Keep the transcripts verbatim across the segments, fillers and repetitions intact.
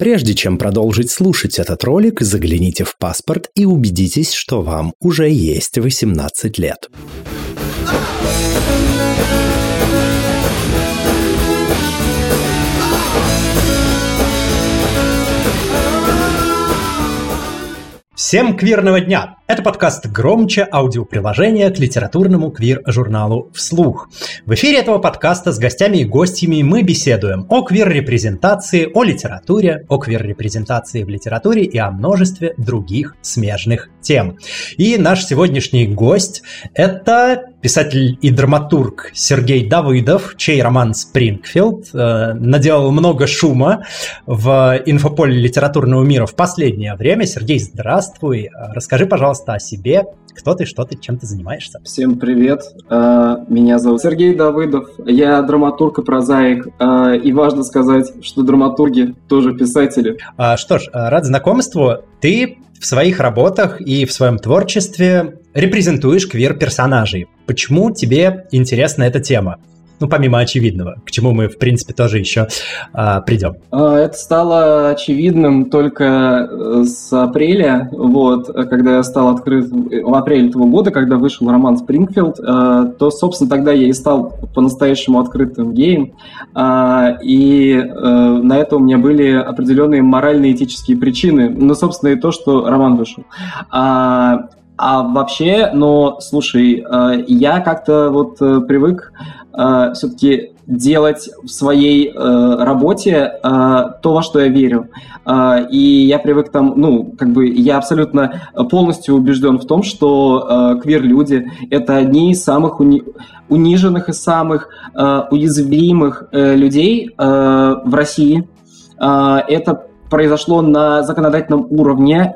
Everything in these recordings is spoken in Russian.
Прежде чем продолжить слушать этот ролик, загляните в паспорт и убедитесь, что вам уже есть восемнадцать лет. Всем квирного дня! Это подкаст «Громче» аудиоприложение к литературному квир-журналу «Вслух». В эфире этого подкаста с гостями и гостями мы беседуем о квир-репрезентации, о литературе, о квир-репрезентации в литературе и о множестве других смежных тем. И наш сегодняшний гость – это писатель и драматург Сергей Давыдов, чей роман «Спрингфилд» наделал много шума в инфополе литературного мира в последнее время. Сергей, здравствуй! Расскажи, пожалуйста, о себе. Кто ты, что ты, чем ты занимаешься? Всем привет. Меня зовут Сергей Давыдов. Я драматург и прозаик. И важно сказать, что драматурги тоже писатели. Что ж, рад знакомству. Ты в своих работах и в своем творчестве репрезентуешь квир-персонажей. Почему тебе интересна эта тема? Ну, помимо очевидного, к чему мы, в принципе, тоже еще а, придем. Это стало очевидным только с апреля, вот, когда я стал открыт в апреле этого года, когда вышел роман «Спрингфилд», то, собственно, тогда я и стал по-настоящему открытым геем, и на это у меня были определенные морально-этические причины, ну, собственно, и то, что роман вышел. А вообще, но, слушай, я как-то вот привык все-таки делать в своей работе то, во что я верю. И я привык там, ну, как бы я абсолютно полностью убежден в том, что квир-люди – это одни из самых уни... униженных и самых уязвимых людей в России. Это произошло на законодательном уровне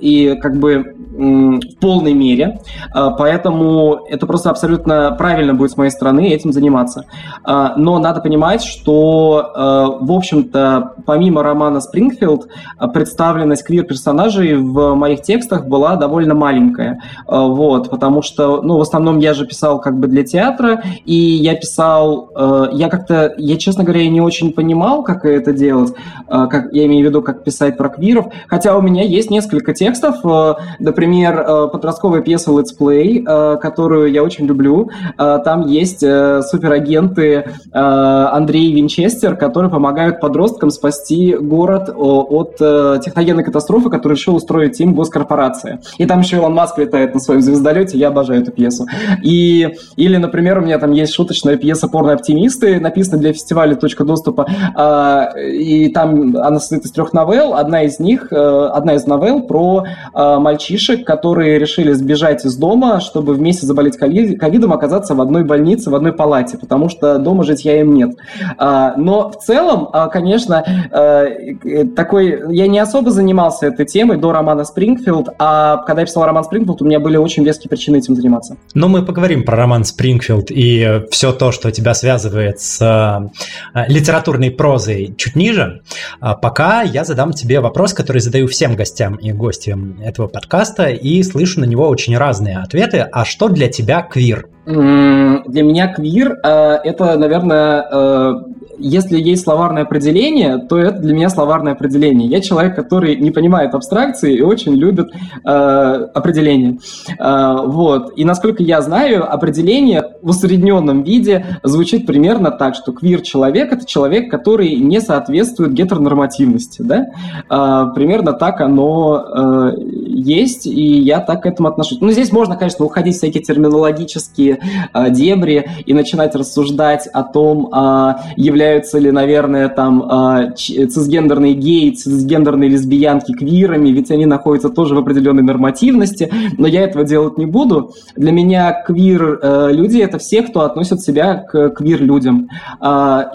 и как бы в полной мере, поэтому это просто абсолютно правильно будет с моей стороны этим заниматься. Но надо понимать, что, в общем-то, помимо романа «Спрингфилд», представленность квир-персонажей в моих текстах была довольно маленькая, вот, потому что, ну, в основном я же писал как бы для театра, и я писал, я как-то, я, честно говоря, не очень понимал, как это делать, как, я имею в виду, как писать про квиров, хотя у меня есть несколько текстов, например, Например, подростковая пьеса Let's Play, которую я очень люблю. Там есть суперагенты Андрей Винчестер, которые помогают подросткам спасти город от техногенной катастрофы, которую решил устроить им Босс Корпорация. И там еще Илон Маск летает на своем звездолете. Я обожаю эту пьесу. И, или, например, у меня там есть шуточная пьеса «Порно-оптимисты», написанная для фестиваля «Точка доступа». И там она состоит из трех новелл. Одна из них, одна из новелл про мальчишек, которые решили сбежать из дома, чтобы вместе заболеть ковидом, оказаться в одной больнице, в одной палате, потому что дома житья им нет. Но в целом, конечно, такой... я не особо занимался этой темой до романа «Спрингфилд», а когда я писал роман «Спрингфилд», у меня были очень веские причины этим заниматься. Но мы поговорим про роман «Спрингфилд» и все то, что тебя связывает с литературной прозой чуть ниже. Пока я задам тебе вопрос, который задаю всем гостям и гостям этого подкаста, и слышу на него очень разные ответы. А что для тебя квир? Для меня квир – это, наверное, если есть словарное определение, то это для меня словарное определение. Я человек, который не понимает абстракции и очень любит определения. Вот. И насколько я знаю, определение в усредненном виде звучит примерно так, что квир-человек – это человек, который не соответствует гетеронормативности. Да? Примерно так оно есть, и я так к этому отношусь. Ну, здесь можно, конечно, уходить в всякие терминологические дебри и начинать рассуждать о том, являются ли, наверное, там цисгендерные геи, цисгендерные лесбиянки квирами, ведь они находятся тоже в определенной нормативности, но я этого делать не буду. Для меня квир-люди – это все, кто относит себя к квир-людям.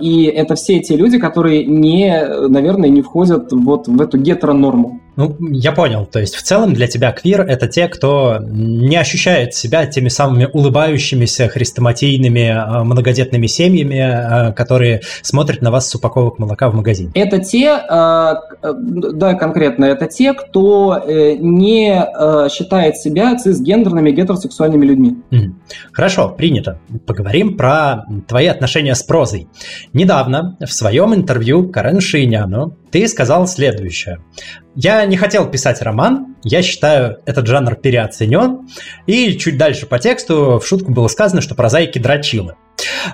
И это все те люди, которые, не, наверное, не входят вот в эту гетеронорму. Ну, я понял. То есть, в целом, для тебя квир – это те, кто не ощущает себя теми самыми улыбающимися, хрестоматийными, многодетными семьями, которые смотрят на вас с упаковок молока в магазине. Это те, да, конкретно, это те, кто не считает себя цисгендерными, гетеросексуальными людьми. Хорошо, принято. Поговорим про твои отношения с прозой. Недавно в своем интервью Карен Шейняну ты сказал следующее. Я не хотел писать роман, я считаю, этот жанр переоценен. И чуть дальше по тексту в шутку было сказано, что прозаики дрочилы.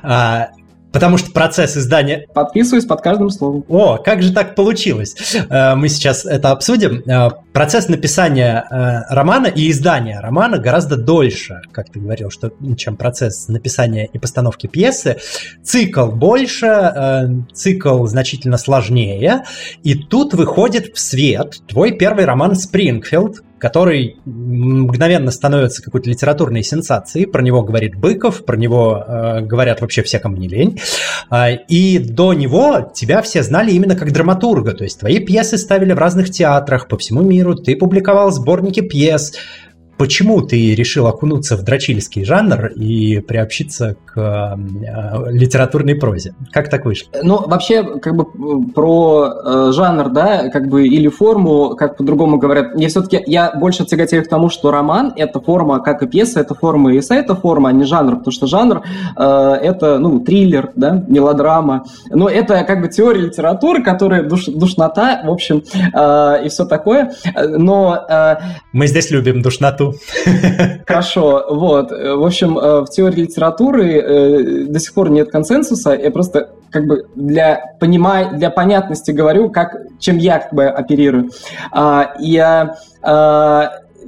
А, потому что процесс издания... Подписываюсь под каждым словом. О, как же так получилось? А, мы сейчас это обсудим. А, процесс написания а, романа и издания романа гораздо дольше, как ты говорил, что, чем процесс написания и постановки пьесы. Цикл больше, а, цикл значительно сложнее. И тут выходит в свет твой первый роман «Спрингфилд», который мгновенно становится какой-то литературной сенсацией. Про него говорит Быков, про него э, говорят вообще все, кому не лень. Э, и до него тебя все знали именно как драматурга. То есть твои пьесы ставили в разных театрах по всему миру, ты публиковал сборники пьес. Почему ты решил окунуться в дрочильский жанр и приобщиться к литературной прозе? Как так вышло? Ну, вообще, как бы про жанр, да, как бы или форму, как по-другому говорят. Я все-таки я больше тяготею к тому, что роман – это форма, как и пьеса, это форма, и эссе – это форма, а не жанр, потому что жанр э, – это, ну, триллер, да, мелодрама. Но это как бы теория литературы, которая душ, душнота, в общем, э, и все такое. Но э... мы здесь любим душноту. Хорошо, вот. В общем, в теории литературы до сих пор нет консенсуса. Я просто как бы для, понимай, для понятности говорю, как, чем я как бы оперирую. Я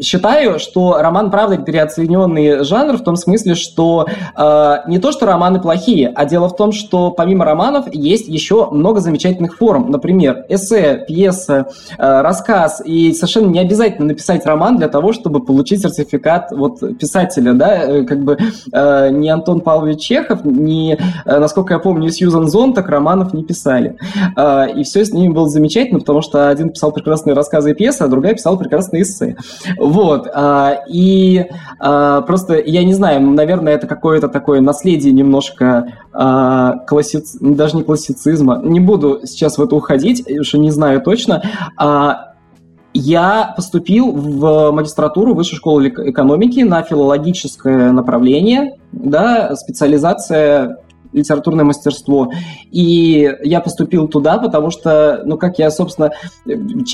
считаю, что роман, правда, переоцененный жанр в том смысле, что э, не то, что романы плохие, а дело в том, что помимо романов есть еще много замечательных форм. Например, эссе, пьеса, э, рассказ. И совершенно не обязательно написать роман для того, чтобы получить сертификат вот, писателя. Да? Как бы, э, ни Антон Павлович Чехов, ни, э, насколько я помню, Сьюзан Зонтаг романов не писали. Э, и все с ними было замечательно, потому что один писал прекрасные рассказы и пьесы, а другая писала прекрасные эссе. Вот, и просто, я не знаю, наверное, это какое-то такое наследие немножко классиц... даже не классицизма. Не буду сейчас в это уходить, уже не знаю точно. Я поступил в магистратуру Высшей школы экономики на филологическое направление, да, специализация... литературное мастерство. И я поступил туда, потому что, ну, как я, собственно,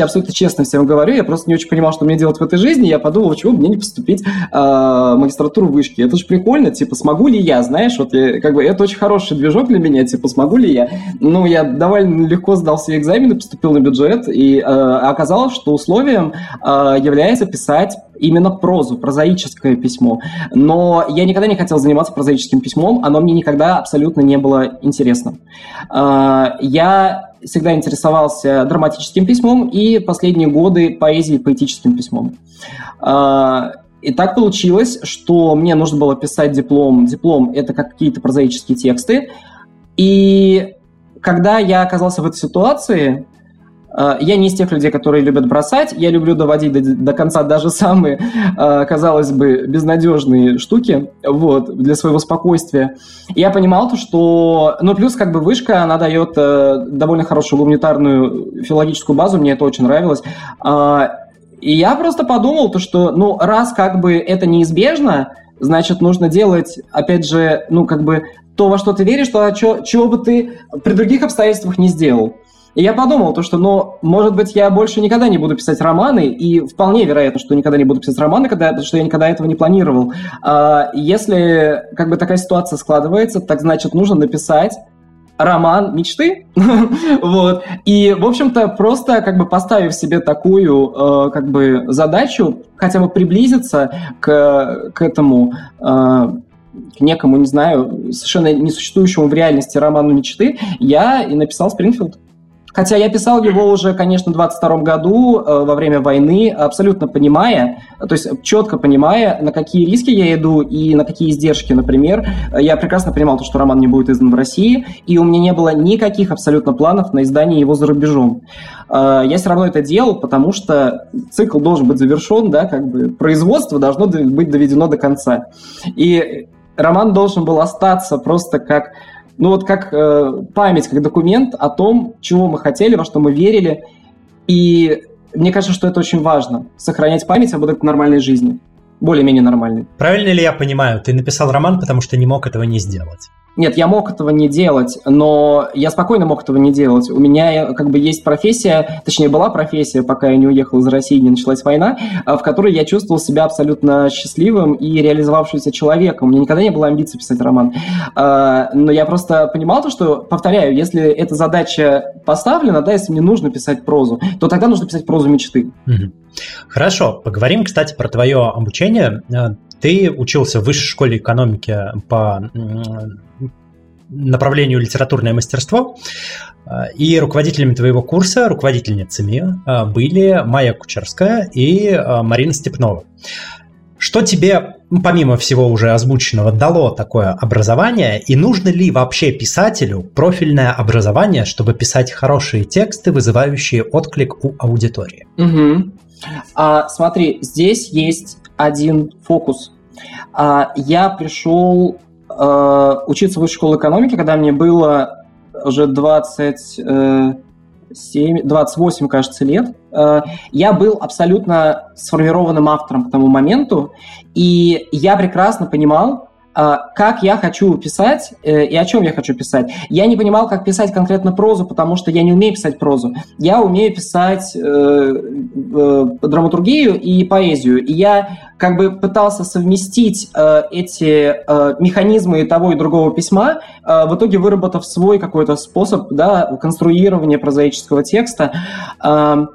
абсолютно честно всем говорю, я просто не очень понимал, что мне делать в этой жизни, я подумал, чего бы мне не поступить э, в магистратуру вышки. Это же прикольно, типа, смогу ли я, знаешь, вот я, как бы, это очень хороший движок для меня, типа, смогу ли я. Ну, я довольно легко сдал все экзамены, поступил на бюджет, и э, оказалось, что условием э, является писать именно прозу, прозаическое письмо. Но я никогда не хотел заниматься прозаическим письмом, оно мне никогда абсолютно не было интересно. Я всегда интересовался драматическим письмом и последние годы поэзией, поэтическим письмом. И так получилось, что мне нужно было писать диплом. Диплом – это какие-то прозаические тексты. И когда я оказался в этой ситуации... Я не из тех людей, которые любят бросать. Я люблю доводить до, до конца даже самые, казалось бы, безнадежные штуки, вот, для своего спокойствия. Я понимал то, что... Ну, плюс, как бы, вышка, она дает довольно хорошую гуманитарную филологическую базу. Мне это очень нравилось. И я просто подумал то, что, ну, раз, как бы, это неизбежно, значит, нужно делать, опять же, ну, как бы, то, во что ты веришь, то, чё, чего бы ты при других обстоятельствах не сделал. И я подумал, то, что, ну, может быть, я больше никогда не буду писать романы, и вполне вероятно, что никогда не буду писать романы, когда, потому что я никогда этого не планировал. А если, как бы, такая ситуация складывается, так, значит, нужно написать роман мечты. Вот. И, в общем-то, просто, как бы, поставив себе такую, э, как бы, задачу, хотя бы приблизиться к, к этому... Э, к некому, не знаю, совершенно несуществующему в реальности роману мечты, я и написал «Спрингфилд». Хотя я писал его уже, конечно, в двадцать втором году, во время войны, абсолютно понимая, то есть четко понимая, на какие риски я иду и на какие издержки, например. Я прекрасно понимал, что роман не будет издан в России, и у меня не было никаких абсолютно планов на издание его за рубежом. Я все равно это делал, потому что цикл должен быть завершен, да, как бы производство должно быть доведено до конца. И роман должен был остаться просто как... Ну вот как э, память, как документ о том, чего мы хотели, во что мы верили. И мне кажется, что это очень важно. Сохранять память об этой нормальной жизни. Более-менее нормальной. Правильно ли я понимаю? Ты написал роман, потому что не мог этого не сделать. Нет, я мог этого не делать, но я спокойно мог этого не делать. У меня как бы есть профессия, точнее была профессия, пока я не уехал из России, не началась война, в которой я чувствовал себя абсолютно счастливым и реализовавшимся человеком. У меня никогда не было амбиций писать роман. Но я просто понимал то, что, повторяю, если эта задача поставлена, да, если мне нужно писать прозу, то тогда нужно писать прозу мечты. Хорошо, поговорим, кстати, про твое обучение. Ты учился в Высшей школе экономики по направлению литературное мастерство, и руководителями твоего курса, руководительницами были Майя Кучерская и Марина Степнова. Что тебе, помимо всего уже озвученного, дало такое образование, и нужно ли вообще писателю профильное образование, чтобы писать хорошие тексты, вызывающие отклик у аудитории? Угу. А, смотри, здесь есть один фокус. А, я пришел а, учиться в Высшей школе экономики, когда мне было уже двадцать семь, двадцать восемь, кажется, лет. Я был абсолютно сформированным автором к тому моменту, и я прекрасно понимал, как я хочу писать и о чем я хочу писать. Я не понимал, как писать конкретно прозу, потому что я не умею писать прозу. Я умею писать э, э, драматургию и поэзию. И я как бы пытался совместить э, эти э, механизмы и того и другого письма, э, в итоге выработав свой какой-то способ, да, конструирования прозаического текста. Э,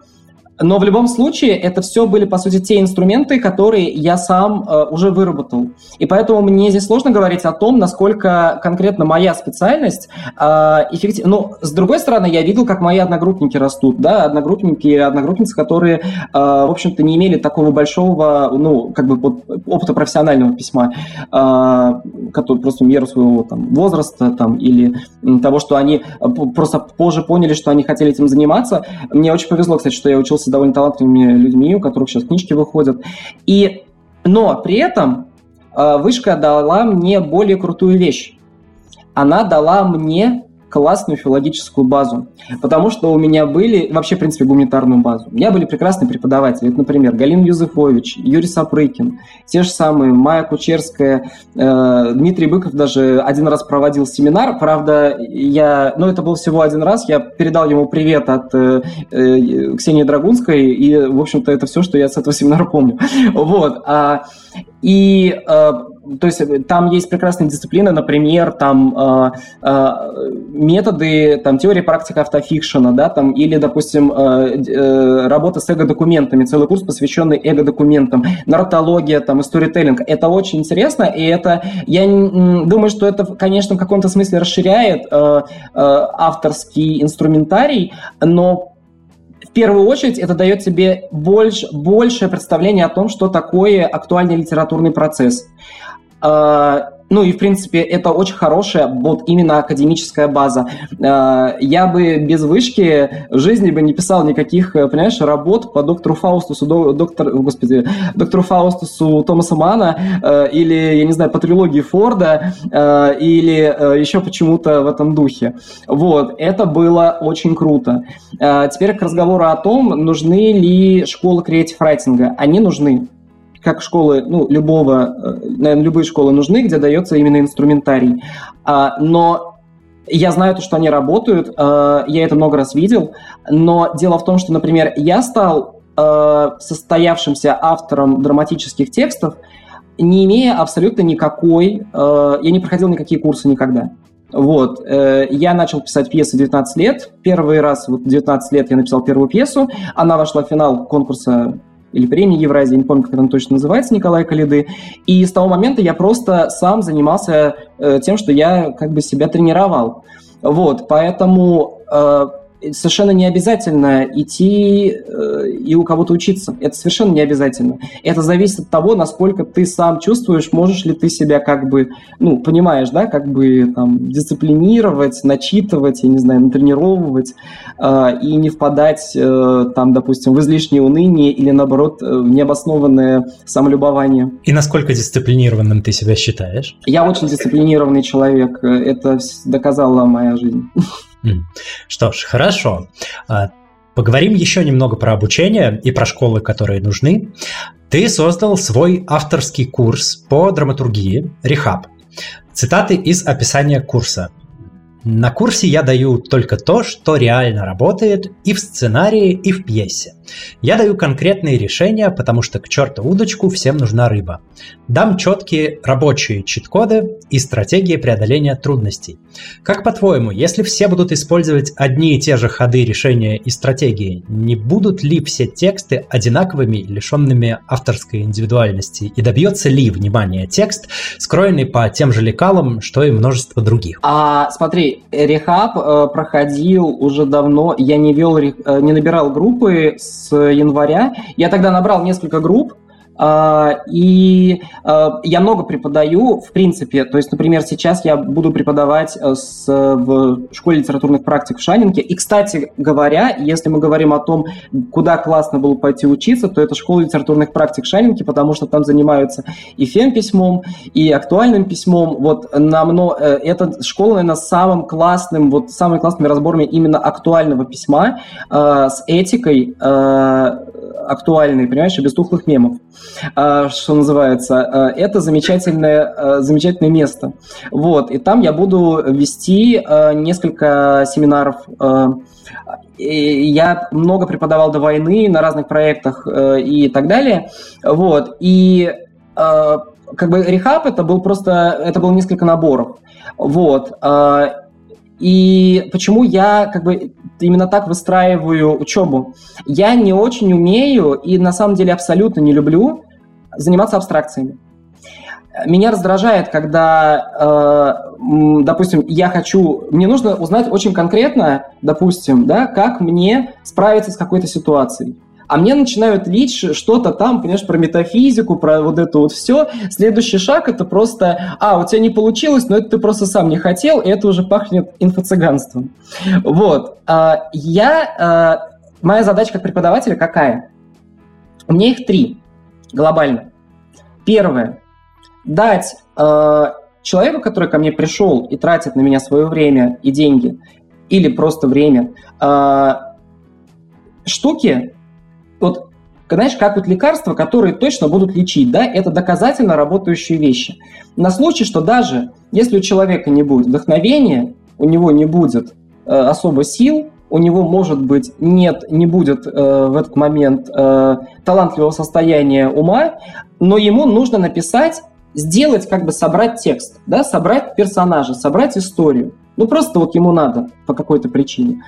Но в любом случае это все были, по сути, те инструменты, которые я сам э, уже выработал. И поэтому мне здесь сложно говорить о том, насколько конкретно моя специальность э, эффективна. Но, с другой стороны, я видел, как мои одногруппники растут. Да? Одногруппники и одногруппницы, которые, э, в общем-то, не имели такого большого, ну, как бы, опыта профессионального письма, э, который просто в меру своего там, возраста там, или того, что они просто позже поняли, что они хотели этим заниматься. Мне очень повезло, кстати, что я учился довольно талантливыми людьми, у которых сейчас книжки выходят. И, но при этом э, вышка дала мне более крутую вещь. Она дала мне классную филологическую базу, потому что у меня были, вообще, в принципе, гуманитарную базу. У меня были прекрасные преподаватели, это, например, Галина Юзефович, Юрий Сапрыкин, те же самые, Майя Кучерская, э, Дмитрий Быков даже один раз проводил семинар, правда, я, ну, это был всего один раз, я передал ему привет от э, э, Ксении Драгунской, и, в общем-то, это все, что я с этого семинара помню. Вот, а, и... Э, То есть там есть прекрасные дисциплины, например, там э, э, методы, там теория практики автофикшена, да, там, или, допустим, э, э, работа с эго-документами, целый курс, посвященный эго-документам, нарратология, там, и сторителлинг. Это очень интересно, и это, я думаю, что это, конечно, в каком-то смысле расширяет э, э, авторский инструментарий, но в первую очередь это дает тебе больш, большее представление о том, что такое актуальный литературный процесс. Ну и, в принципе, это очень хорошая вот именно академическая база. Я бы без вышки в жизни бы не писал никаких, понимаешь, работ по доктору Фаустусу, доктор, господи, доктору Фаустусу Томаса Манна или, я не знаю, по трилогии Форда или еще почему-то в этом духе. Вот, это было очень круто. Теперь к разговору о том, нужны ли школы креатив-райтинга. Они нужны. Как школы, ну, любого, наверное, любые школы нужны, где дается именно инструментарий. А, но я знаю то, что они работают, а, я это много раз видел, но дело в том, что, например, я стал а, состоявшимся автором драматических текстов, не имея абсолютно никакой, а, я не проходил никакие курсы никогда. Вот, я начал писать пьесы в девятнадцать лет, первый раз, вот в девятнадцать лет я написал первую пьесу, она вошла в финал конкурса или премии Евразии, не помню, как она точно называется, Николая Коледы. И с того момента я просто сам занимался э, тем, что я как бы себя тренировал. Вот, поэтому э, совершенно не обязательно идти э, и у кого-то учиться. Это совершенно не обязательно. Это зависит от того, насколько ты сам чувствуешь, можешь ли ты себя как бы, ну, понимаешь, да, как бы там дисциплинировать, начитывать, я не знаю, натренировывать э, и не впадать э, там, допустим, в излишнее уныние или, наоборот, в необоснованное самолюбование. И насколько дисциплинированным ты себя считаешь? Я очень дисциплинированный человек. Это доказала моя жизнь. Что ж, хорошо. Поговорим еще немного про обучение и про школы, которые нужны. Ты создал свой авторский курс по драматургии «Рехаб». Цитаты из описания курса. На курсе я даю только то, что реально работает и в сценарии, и в пьесе. Я даю конкретные решения, потому что к черту удочку всем нужна рыба. Дам четкие рабочие чит-коды и стратегии преодоления трудностей. Как по-твоему, если все будут использовать одни и те же ходы, решения и стратегии, не будут ли все тексты одинаковыми, лишенными авторской индивидуальности? И добьется ли, внимание, текст, скроенный по тем же лекалам, что и множество других? А, смотри, Рехаб э, проходил уже давно, я не, вел, э, не набирал группы с января. Я тогда набрал несколько групп, э, и э, я много преподаю, в принципе. То есть, например, сейчас я буду преподавать с, в школе литературных практик в Шанинке. И, кстати говоря, если мы говорим о том, куда классно было пойти учиться, то это школа литературных практик в Шанинке, потому что там занимаются и фем-письмом, и актуальным письмом. Вот на мно... эта школа, наверное, с самым классным, вот самыми классными разборами именно актуального письма, э, с этикой э, актуальной, понимаешь, и без тухлых мемов, э, что называется. Э, это замечательное, э, замечательное место. Вот, и там я буду вести э, несколько семинаров. э, Я много преподавал до войны на разных проектах э, и так далее. Вот. И э, как бы Рехаб это был просто, это было несколько наборов. Вот. Э, и почему я как бы именно так выстраиваю учебу? Я не очень умею и на самом деле абсолютно не люблю заниматься абстракциями. Меня раздражает, когда, э, допустим, я хочу... Мне нужно узнать очень конкретно, допустим, да, как мне справиться с какой-то ситуацией. А мне начинают лить что-то там, понимаешь, про метафизику, про вот это вот все. Следующий шаг – это просто, а, у тебя не получилось, но это ты просто сам не хотел, и это уже пахнет инфоцыганством. Вот. Э, я... Э, моя задача как преподавателя какая? У меня их три глобально. Первое. Дать э, человеку, который ко мне пришел и тратит на меня свое время и деньги, или просто время, э, штуки, вот, знаешь, как вот лекарства, которые точно будут лечить, да, это доказательно работающие вещи. На случай, что даже если у человека не будет вдохновения, у него не будет э, особо сил, у него, может быть, нет, не будет э, в этот момент э, талантливого состояния ума, но ему нужно написать, сделать, как бы собрать текст, да, собрать персонажа, собрать историю. Ну, просто вот ему надо по какой-то причине.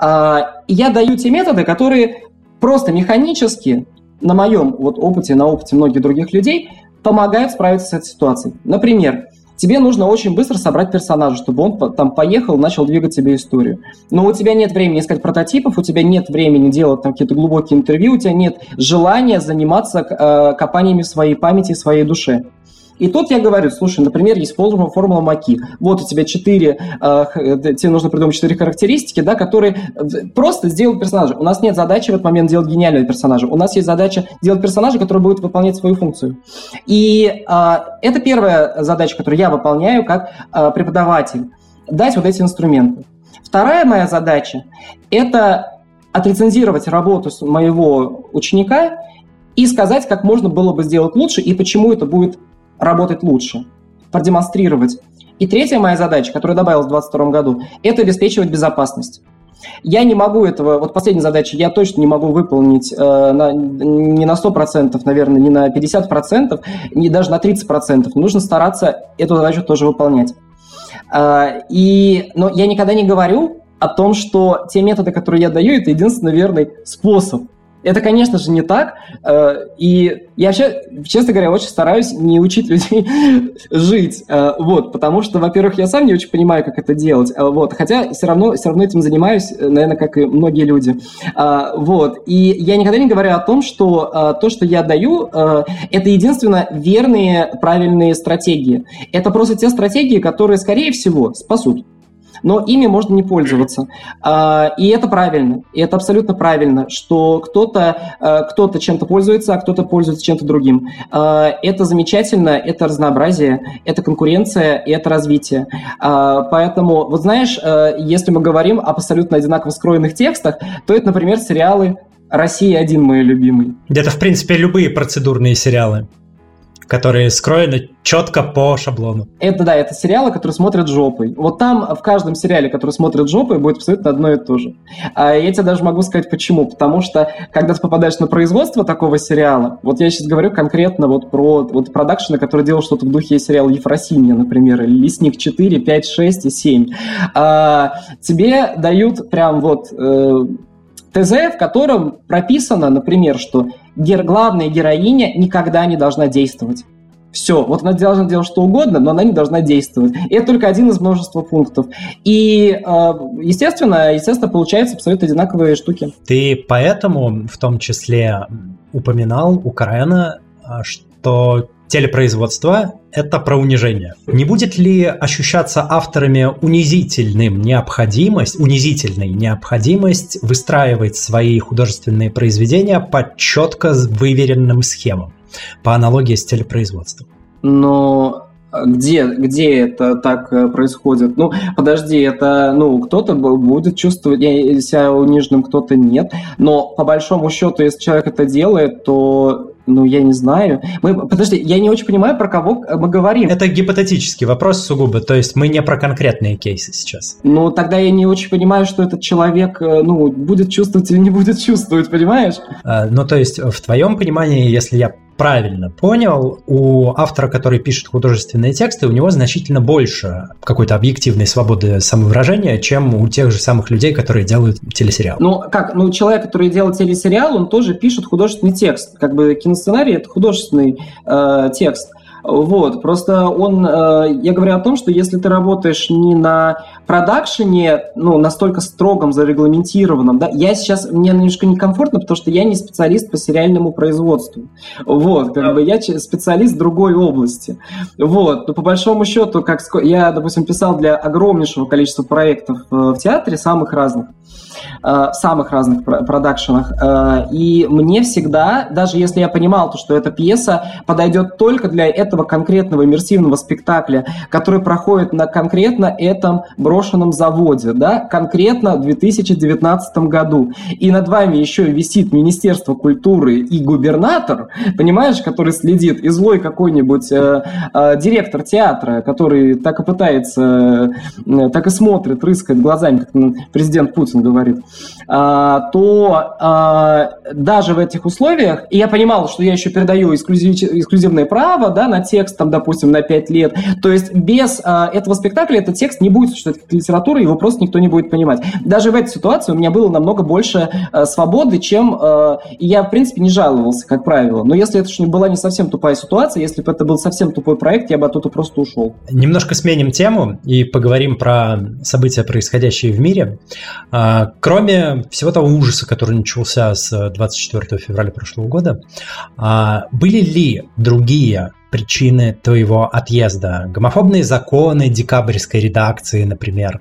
А, я даю те методы, которые просто механически, на моем вот опыте, на опыте многих других людей, помогают справиться с этой ситуацией. Например, тебе нужно очень быстро собрать персонажа, чтобы он там поехал, начал двигать тебе историю. Но у тебя нет времени искать прототипов, у тебя нет времени делать там какие-то глубокие интервью, у тебя нет желания заниматься э, копаниями в своей памяти и своей душе. И тут я говорю, слушай, например, есть формула, формула Маки. Вот у тебя четыре, э, тебе нужно придумать четыре характеристики, да, которые просто сделают персонажа. У нас нет задачи в этот момент делать гениального персонажа. У нас есть задача делать персонажа, который будет выполнять свою функцию. И э, это первая задача, которую я выполняю как э, преподаватель. Дать вот эти инструменты. Вторая моя задача – это отрецензировать работу моего ученика и сказать, как можно было бы сделать лучше и почему это будет работать лучше, продемонстрировать. И третья моя задача, которую я добавил в двадцать втором году, это обеспечивать безопасность. Я не могу этого, вот последняя задача, я точно не могу выполнить э, на, не на сто процентов, наверное, не на пятьдесят процентов, не даже на тридцать процентов. Нужно стараться эту задачу тоже выполнять. Э, и, но я никогда не говорю о том, что те методы, которые я даю, это единственный верный способ. Это, конечно же, не так, и я вообще, честно говоря, очень стараюсь не учить людей жить, вот, потому что, во-первых, я сам не очень понимаю, как это делать, вот, хотя все равно, все равно этим занимаюсь, наверное, как и многие люди, вот, и я никогда не говорю о том, что то, что я даю, это единственно верные, правильные стратегии, это просто те стратегии, которые, скорее всего, спасут. Но ими можно не пользоваться. И это правильно, и это абсолютно правильно, что кто-то, кто-то чем-то пользуется, а кто-то пользуется чем-то другим. Это замечательно, это разнообразие, это конкуренция и это развитие. Поэтому, вот знаешь, если мы говорим об абсолютно одинаково скроенных текстах, то это, например, сериалы «Россия-один» мои любимые. Это, в принципе, любые процедурные сериалы. которые скроены четко по шаблону. Это да, это сериалы, которые смотрят жопой. Вот там в каждом сериале, который смотрят жопой, будет абсолютно одно и то же. А я тебе даже могу сказать, почему. Потому что, когда ты попадаешь на производство такого сериала, вот я сейчас говорю конкретно вот про вот продакшены, которые делают что-то в духе сериала «Ефросинья», например, или «Лесник четыре, пять, шесть и семь». А, тебе дают прям вот... Э, ТЗ, в котором прописано, например, что гер- главная героиня никогда не должна действовать. Все, вот она должна делать что угодно, но она не должна действовать. И это только один из множества пунктов. И, естественно, естественно, получаются абсолютно одинаковые штуки. Ты поэтому в том числе упоминал у Карена, что телепроизводство – это про унижение. Не будет ли ощущаться авторами унизительным необходимость, унизительной необходимость выстраивать свои художественные произведения по четко выверенным схемам, по аналогии с телепроизводством? Но... Где, где это так происходит? Ну, подожди, это, ну, кто-то будет чувствовать себя униженным, кто-то нет. Но по большому счету, если человек это делает, то, ну, я не знаю. Мы, подожди, я не очень понимаю, про кого мы говорим. Это гипотетический вопрос сугубо, то есть мы не про конкретные кейсы сейчас. Ну, тогда я не очень понимаю, что этот человек, ну, будет чувствовать или не будет чувствовать, понимаешь? А, ну, то есть в твоем понимании, если я правильно понял, у автора, который пишет художественные тексты, у него значительно больше какой-то объективной свободы самовыражения, чем у тех же самых людей, которые делают телесериал. Ну, как? Ну, человек, который делает телесериал, он тоже пишет художественный текст. Как бы киносценарий – это художественный э, текст. Вот, просто он, э, я говорю о том, что если ты работаешь не на продакшене, ну, настолько строгом, зарегламентированном, да, я сейчас, мне немножко некомфортно, потому что я не специалист по сериальному производству, вот, как бы я специалист другой области, вот, но по большому счету, как я, допустим, писал для огромнейшего количества проектов в театре, самых разных, в самых разных продакшенах, и мне всегда, даже если я понимал, то, что эта пьеса подойдет только для этого конкретного иммерсивного спектакля, который проходит на конкретно этом брошенном заводе, да, конкретно в две тысячи девятнадцатом году, и над вами еще висит Министерство культуры и губернатор, понимаешь, который следит, и злой какой-нибудь э, э, директор театра, который так и пытается, э, так и смотрит, рыскает глазами, как президент Путин говорит, то даже в этих условиях, и я понимал, что я еще передаю эксклюзивное право, да, на текст, там, допустим, на пять лет, то есть без этого спектакля этот текст не будет существовать как литература, его просто никто не будет понимать. Даже в этой ситуации у меня было намного больше свободы, чем... И я, в принципе, не жаловался, как правило. Но если это была не совсем тупая ситуация, если бы это был совсем тупой проект, я бы оттуда просто ушел. Немножко сменим тему и поговорим про события, происходящие в мире. Кроме всего того ужаса, который начался с двадцать четвёртого февраля прошлого года, были ли другие причины твоего отъезда? Гомофобные законы декабрьской редакции, например,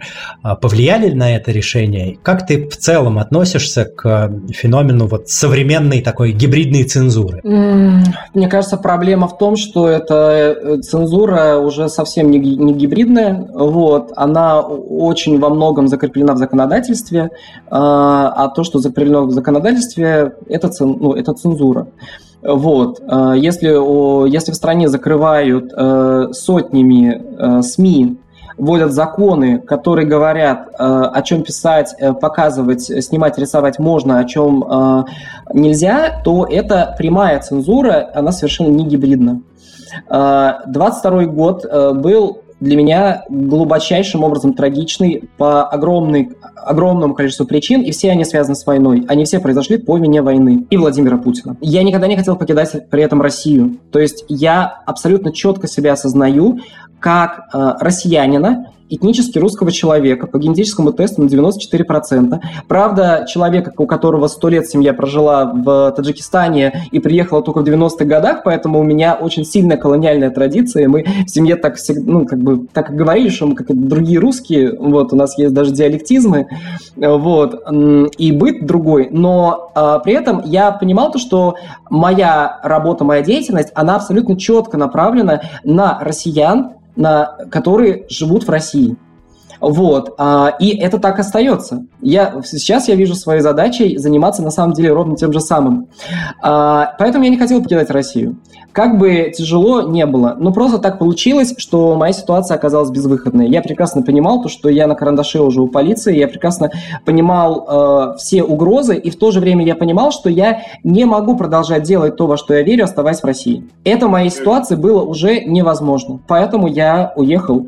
повлияли ли на это решение? Как ты в целом относишься к феномену вот современной такой гибридной цензуры? Мне кажется, проблема в том, что эта цензура уже совсем не гибридная. Вот. Она очень во многом закреплена в законодательстве, а то, что закреплено в законодательстве, это, ну, это цензура. Вот, если, если в стране закрывают сотнями СМИ, вводят законы, которые говорят, о чем писать, показывать, снимать, рисовать можно, о чем нельзя, то это прямая цензура, она совершенно не гибридна. двадцать второй год был для меня глубочайшим образом трагичный по огромной, огромному количеству причин, и все они связаны с войной. Они все произошли по вине войны и Владимира Путина. Я никогда не хотел покидать при этом Россию. То есть я абсолютно четко себя осознаю как э, россиянина, этнически русского человека, по генетическому тесту на девяносто четыре процента. Правда, человека, у которого сто лет семья прожила в Таджикистане и приехала только в девяностых годах, поэтому у меня очень сильная колониальная традиция. Мы в семье так, ну, как бы, так и говорили, что мы как другие русские, вот, у нас есть даже диалектизмы, вот, и быт другой. Но а, при этом я понимал то, что моя работа, моя деятельность, она абсолютно четко направлена на россиян, на, которые живут в России. Вот. И это так остается. Я, сейчас я вижу своей задачей заниматься, на самом деле, ровно тем же самым. Поэтому я не хотел покидать Россию. Как бы тяжело не было, но просто так получилось, что моя ситуация оказалась безвыходной. Я прекрасно понимал то, что я на карандаше уже у полиции, я прекрасно понимал э, все угрозы, и в то же время я понимал, что я не могу продолжать делать то, во что я верю, оставаясь в России. Это в моей ситуации было уже невозможно, поэтому я уехал.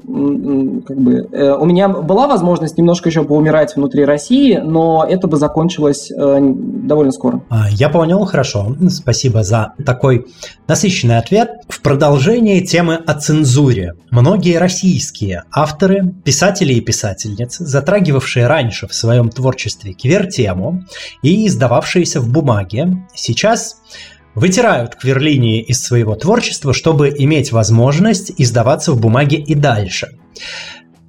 Как бы, э, у меня была возможность немножко еще поумирать внутри России, но это бы закончилось э, довольно скоро. Я понял, хорошо. Спасибо за такой насыщенный ответ. В продолжении темы о цензуре. Многие российские авторы, писатели и писательницы, затрагивавшие раньше в своем творчестве квир-тему и издававшиеся в бумаге, сейчас вытирают квир-линии из своего творчества, чтобы иметь возможность издаваться в бумаге и дальше.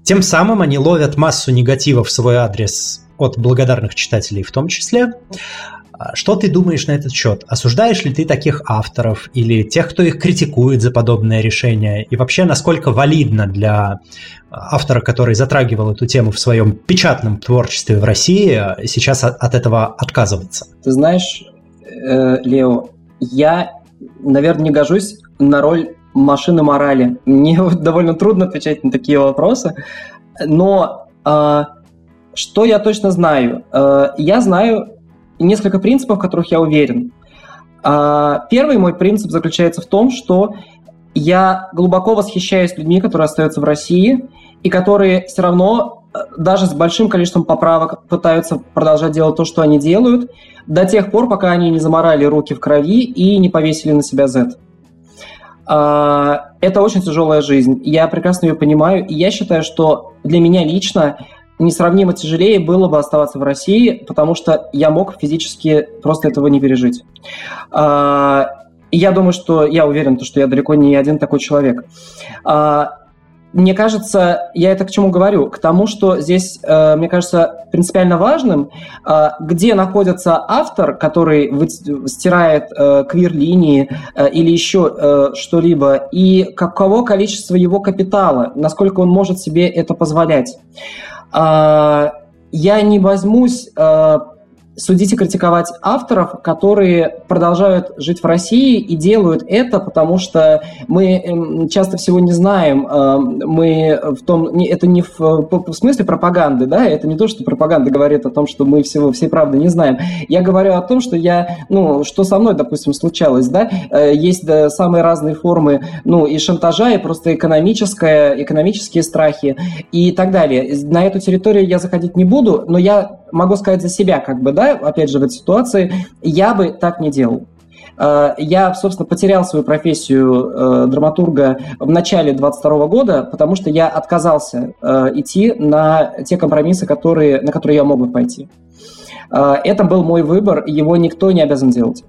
Тем самым они ловят массу негатива в свой адрес от благодарных читателей в том числе. Что ты думаешь на этот счет? Осуждаешь ли ты таких авторов или тех, кто их критикует за подобное решение? И вообще, насколько валидно для автора, который затрагивал эту тему в своем печатном творчестве в России, сейчас от этого отказываться? Ты знаешь, Лео, я, наверное, не гожусь на роль машины морали. Мне довольно трудно отвечать на такие вопросы, но что я точно знаю? Я знаю несколько принципов, в которых я уверен. Первый мой принцип заключается в том, что я глубоко восхищаюсь людьми, которые остаются в России и которые все равно даже с большим количеством поправок пытаются продолжать делать то, что они делают, до тех пор, пока они не заморали руки в крови и не повесили на себя зет. Это очень тяжелая жизнь, я прекрасно ее понимаю, и я считаю, что для меня лично несравнимо тяжелее было бы оставаться в России, потому что я мог физически просто этого не пережить. Я думаю, что я уверен, что я далеко не один такой человек. Мне кажется, я это к чему говорю? К тому, что здесь, мне кажется, принципиально важным, где находится автор, который стирает квир-линии или еще что-либо, и каково количество его капитала, насколько он может себе это позволять. Я не возьмусь судить и критиковать авторов, которые продолжают жить в России и делают это, потому что мы часто всего не знаем. Мы в том, это не в, в смысле пропаганды, да? Это не то, что пропаганда говорит о том, что мы всего, всей правды не знаем. Я говорю о том, что я, ну, что со мной, допустим, случалось, да? Есть самые разные формы, ну, и шантажа, и просто экономическое, экономические страхи и так далее. На эту территорию я заходить не буду, но я могу сказать за себя, как бы, да, опять же, в этой ситуации, я бы так не делал. Я, собственно, потерял свою профессию драматурга в начале двадцать второго года, потому что я отказался идти на те компромиссы, которые, на которые я мог бы пойти. Это был мой выбор, его никто не обязан делать.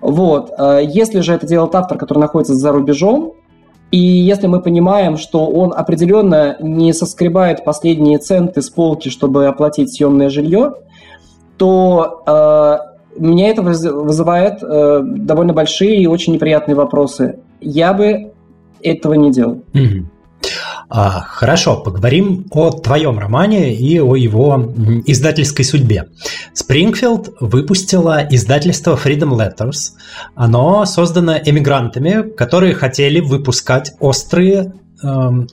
Вот. Если же это делает автор, который находится за рубежом, и если мы понимаем, что он определенно не соскребает последние центы с полки, чтобы оплатить съемное жилье, то э, меня это вызывает э, довольно большие и очень неприятные вопросы. Я бы этого не делал. Mm-hmm. а, хорошо, поговорим о твоем романе и о его издательской судьбе. Спрингфилд выпустила издательство Freedom Letters. Оно создано эмигрантами, которые хотели выпускать острые,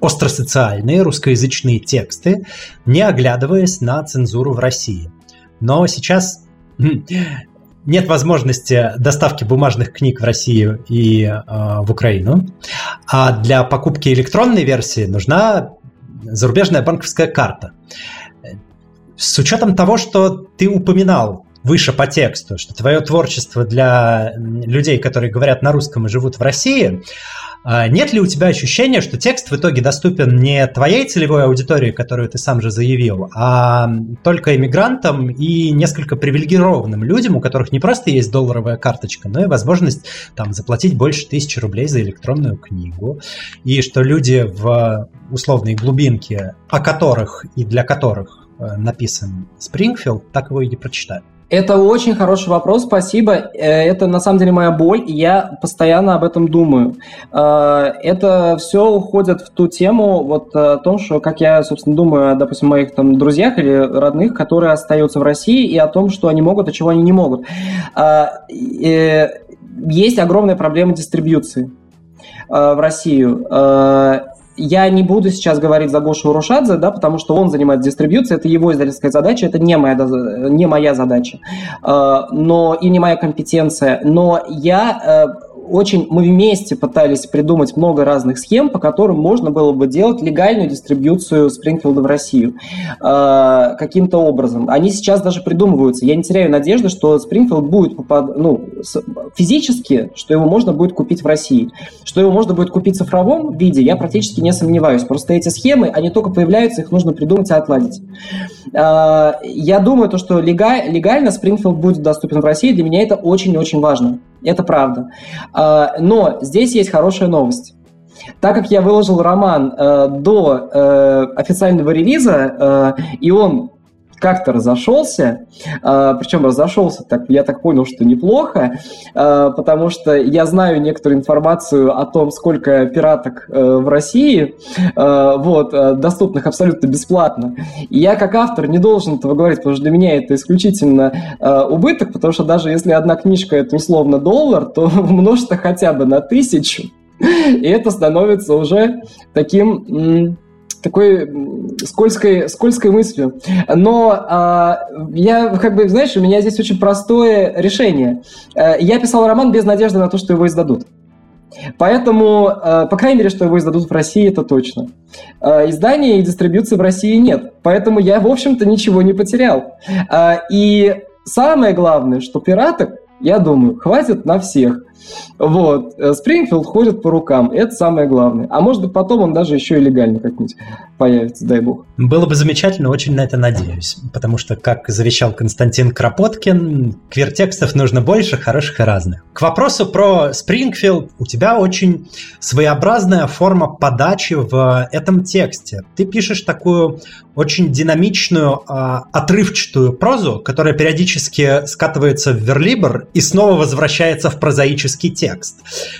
остросоциальные русскоязычные тексты, не оглядываясь на цензуру в России. Но сейчас нет возможности доставки бумажных книг в Россию и э, в Украину, а для покупки электронной версии нужна зарубежная банковская карта. С учетом того, что ты упоминал выше по тексту, что твое творчество для людей, которые говорят на русском и живут в России, нет ли у тебя ощущения, что текст в итоге доступен не твоей целевой аудитории, которую ты сам же заявил, а только эмигрантам и несколько привилегированным людям, у которых не просто есть долларовая карточка, но и возможность там заплатить больше тысячи рублей за электронную книгу, и что люди в условной глубинке, о которых и для которых написан Спрингфилд, так его и не прочитают? Это очень хороший вопрос, спасибо. Это на самом деле моя боль, и я постоянно об этом думаю. Это все уходит в ту тему, вот о том, что, как я, собственно, думаю, допустим, о моих там друзьях или родных, которые остаются в России, и о том, что они могут, а чего они не могут. Есть огромная проблема дистрибьюции в Россию. Я не буду сейчас говорить за Гошу Урушадзе, да, потому что он занимается дистрибьюцией, это его издательская задача, это не моя, не моя задача, но и не моя компетенция. Но я очень, мы вместе пытались придумать много разных схем, по которым можно было бы делать легальную дистрибьюцию Спрингфилда в Россию э, каким-то образом. Они сейчас даже придумываются. Я не теряю надежды, что Спрингфилд будет попад... ну, физически, что его можно будет купить в России. Что его можно будет купить в цифровом виде, я практически не сомневаюсь. Просто эти схемы, они только появляются, их нужно придумать и отладить. Э, я думаю, то, что легаль... легально Спрингфилд будет доступен в России. Для меня это очень-очень важно. Это правда. Но здесь есть хорошая новость. Так как я выложил роман до официального релиза, и он как-то разошелся, причем разошелся, так, я так понял, что неплохо, потому что я знаю некоторую информацию о том, сколько пираток в России, вот, доступных абсолютно бесплатно. И я как автор не должен этого говорить, потому что для меня это исключительно убыток, потому что даже если одна книжка – это условно доллар, то умножь-то хотя бы на тысячу, и это становится уже таким... такой скользкой, скользкой мыслью. Но э, я, как бы, знаешь, у меня здесь очень простое решение. Э, я писал роман без надежды на то, что его издадут. Поэтому, э, по крайней мере, что его издадут в России, это точно. Э, издания и дистрибьюции в России нет. Поэтому я, в общем-то, ничего не потерял. Э, и самое главное, что пираток, я думаю, хватит на всех. Вот. Спрингфилд ходит по рукам. Это самое главное. А может быть, потом он даже еще и легально как-нибудь появится, дай бог. Было бы замечательно, очень на это надеюсь. Потому что, как завещал Константин Кропоткин, квиртекстов нужно больше, хороших и разных. К вопросу про Спрингфилд. У тебя очень своеобразная форма подачи в этом тексте. Ты пишешь такую очень динамичную, отрывчатую прозу, которая периодически скатывается в верлибр и снова возвращается в прозаическую текст.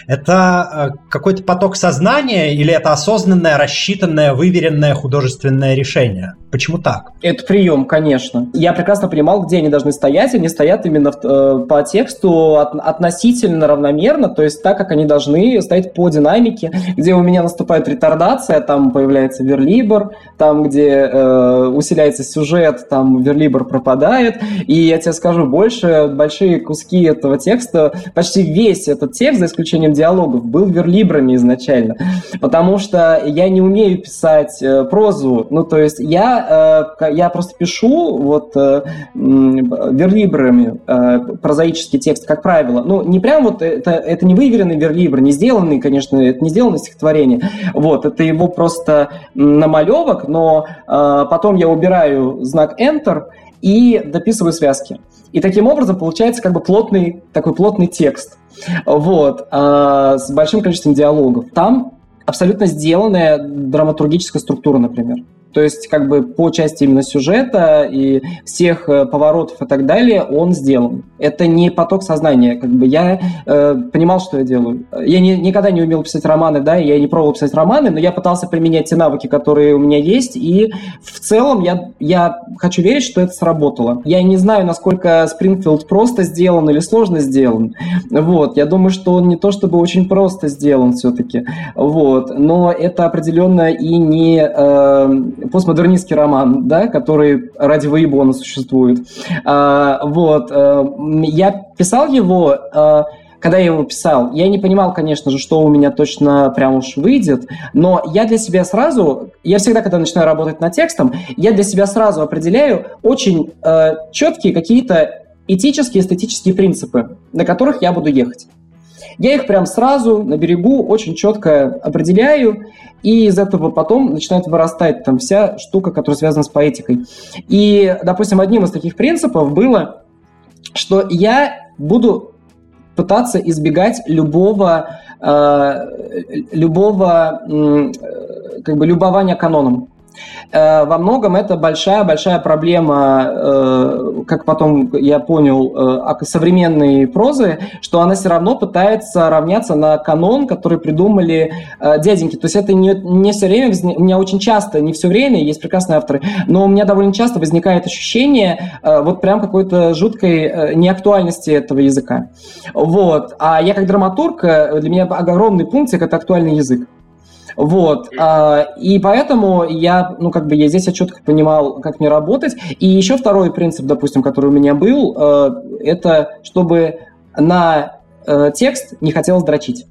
Это какой-то поток сознания или это осознанное, рассчитанное, выверенное художественное решение? Почему так? Это прием, конечно. Я прекрасно понимал, где они должны стоять. Они стоят именно э, по тексту от, относительно равномерно, то есть так, как они должны стоять по динамике, где у меня наступает ретардация, там появляется верлибр, там, где э, усиляется сюжет, там верлибр пропадает. И я тебе скажу, больше большие куски этого текста, почти весь этот текст, за исключением диалогов, был верлибрами изначально, потому что я не умею писать э, прозу, ну, то есть я, э, я просто пишу вот э, э, верлибрами э, прозаический текст, как правило, ну, не прям вот, это, это не выверенный верлибр, не сделанный, конечно, это не сделанное стихотворение, вот, это его просто намалевок, но э, потом я убираю знак Enter и дописываю связки. И таким образом получается как бы плотный, такой плотный текст. Вот, э, с большим количеством диалогов. Там абсолютно сделанная драматургическая структура, например. То есть, как бы по части именно сюжета и всех э, поворотов и так далее, он сделан. Это не поток сознания. Как бы я э, понимал, что я делаю. Я не, никогда не умел писать романы, да, я не пробовал писать романы, но я пытался применять те навыки, которые у меня есть, и в целом я, я хочу верить, что это сработало. Я не знаю, насколько Спрингфилд просто сделан или сложно сделан. Вот. Я думаю, что он не то чтобы очень просто сделан все-таки. Вот. Но это определенно и не... Э, постмодернистский роман, да, который ради выебона существует. А, вот. Я писал его... Когда я его писал, я не понимал, конечно же, что у меня точно прям уж выйдет, но я для себя сразу, я всегда, когда начинаю работать над текстом, я для себя сразу определяю очень э, четкие какие-то этические, эстетические принципы, на которых я буду ехать. Я их прям сразу на берегу очень четко определяю, и из этого потом начинает вырастать там вся штука, которая связана с поэтикой. И, допустим, одним из таких принципов было, что я буду пытаться избегать любого, э, любого э, как бы любования каноном. Во многом это большая-большая проблема, как потом я понял, современной прозы, что она все равно пытается равняться на канон, который придумали дяденьки. То есть это не, не все время, у меня очень часто, не все время, есть прекрасные авторы, но у меня довольно часто возникает ощущение вот прям какой-то жуткой неактуальности этого языка. Вот. А я как драматург, для меня огромный пункт, это актуальный язык. Вот, и поэтому я, ну, как бы, я здесь я четко понимал, как мне работать. И еще второй принцип, допустим, который у меня был, это чтобы на текст не хотелось дрочить.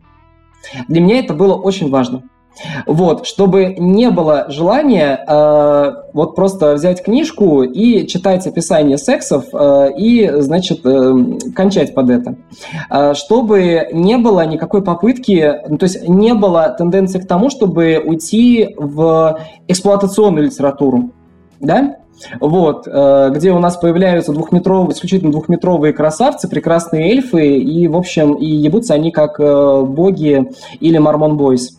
Для меня это было очень важно. Вот, чтобы не было желания э, вот просто взять книжку и читать описание сексов э, и, значит, э, кончать под это. Э, чтобы не было никакой попытки, ну, то есть не было тенденции к тому, чтобы уйти в эксплуатационную литературу, да? Вот, э, где у нас появляются двухметровые, исключительно двухметровые красавцы, прекрасные эльфы, и, в общем, и ебутся они как э, боги или Мормон Бойс.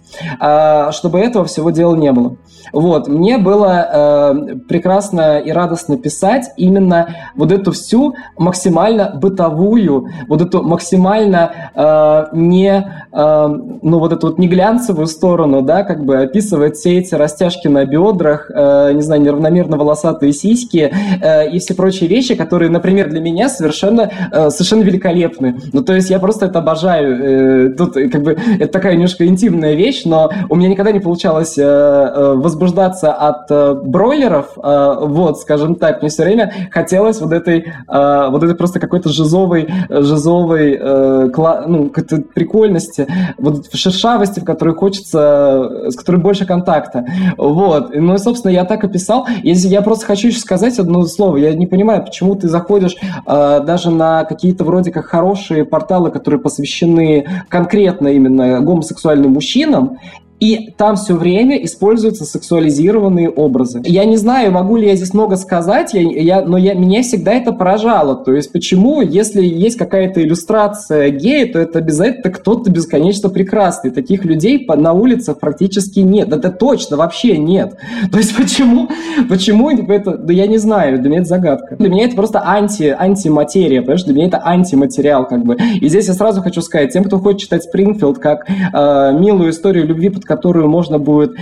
Чтобы этого всего дела не было. Вот. Мне было э, прекрасно и радостно писать именно вот эту всю максимально бытовую, вот эту максимально э, не, э, ну, вот эту вот не глянцевую сторону, да, как бы описывать все эти растяжки на бедрах, э, не знаю, неравномерно волосатые сиськи э, и все прочие вещи, которые, например, для меня совершенно, э, совершенно великолепны. Ну, то есть я просто это обожаю. Э, тут как бы это такая немножко интимная вещь, но у меня никогда не получалось возбуждаться от бройлеров, вот, скажем так, мне все время хотелось вот этой, вот этой просто какой-то жизовой, жизовой, ну, какой-то прикольности, вот шершавости, в которой хочется, с которой больше контакта, вот. Ну и, собственно, я так и писал. Если я просто хочу еще сказать одно слово, я не понимаю, почему ты заходишь даже на какие-то вроде как хорошие порталы, которые посвящены конкретно именно гомосексуальным мужчинам, и там все время используются сексуализированные образы. Я не знаю, могу ли я здесь много сказать, я, я, но я, меня всегда это поражало. То есть почему, если есть какая-то иллюстрация гея, то это обязательно кто-то бесконечно прекрасный. Таких людей на улицах практически нет. Да, да точно, вообще нет. То есть почему? Почему это? Да я не знаю, для меня это загадка. Для меня это просто анти, антиматерия, понимаешь? Для меня это антиматериал как бы. И здесь я сразу хочу сказать тем, кто хочет читать Спрингфилд как э, милую историю любви под которую можно будет э,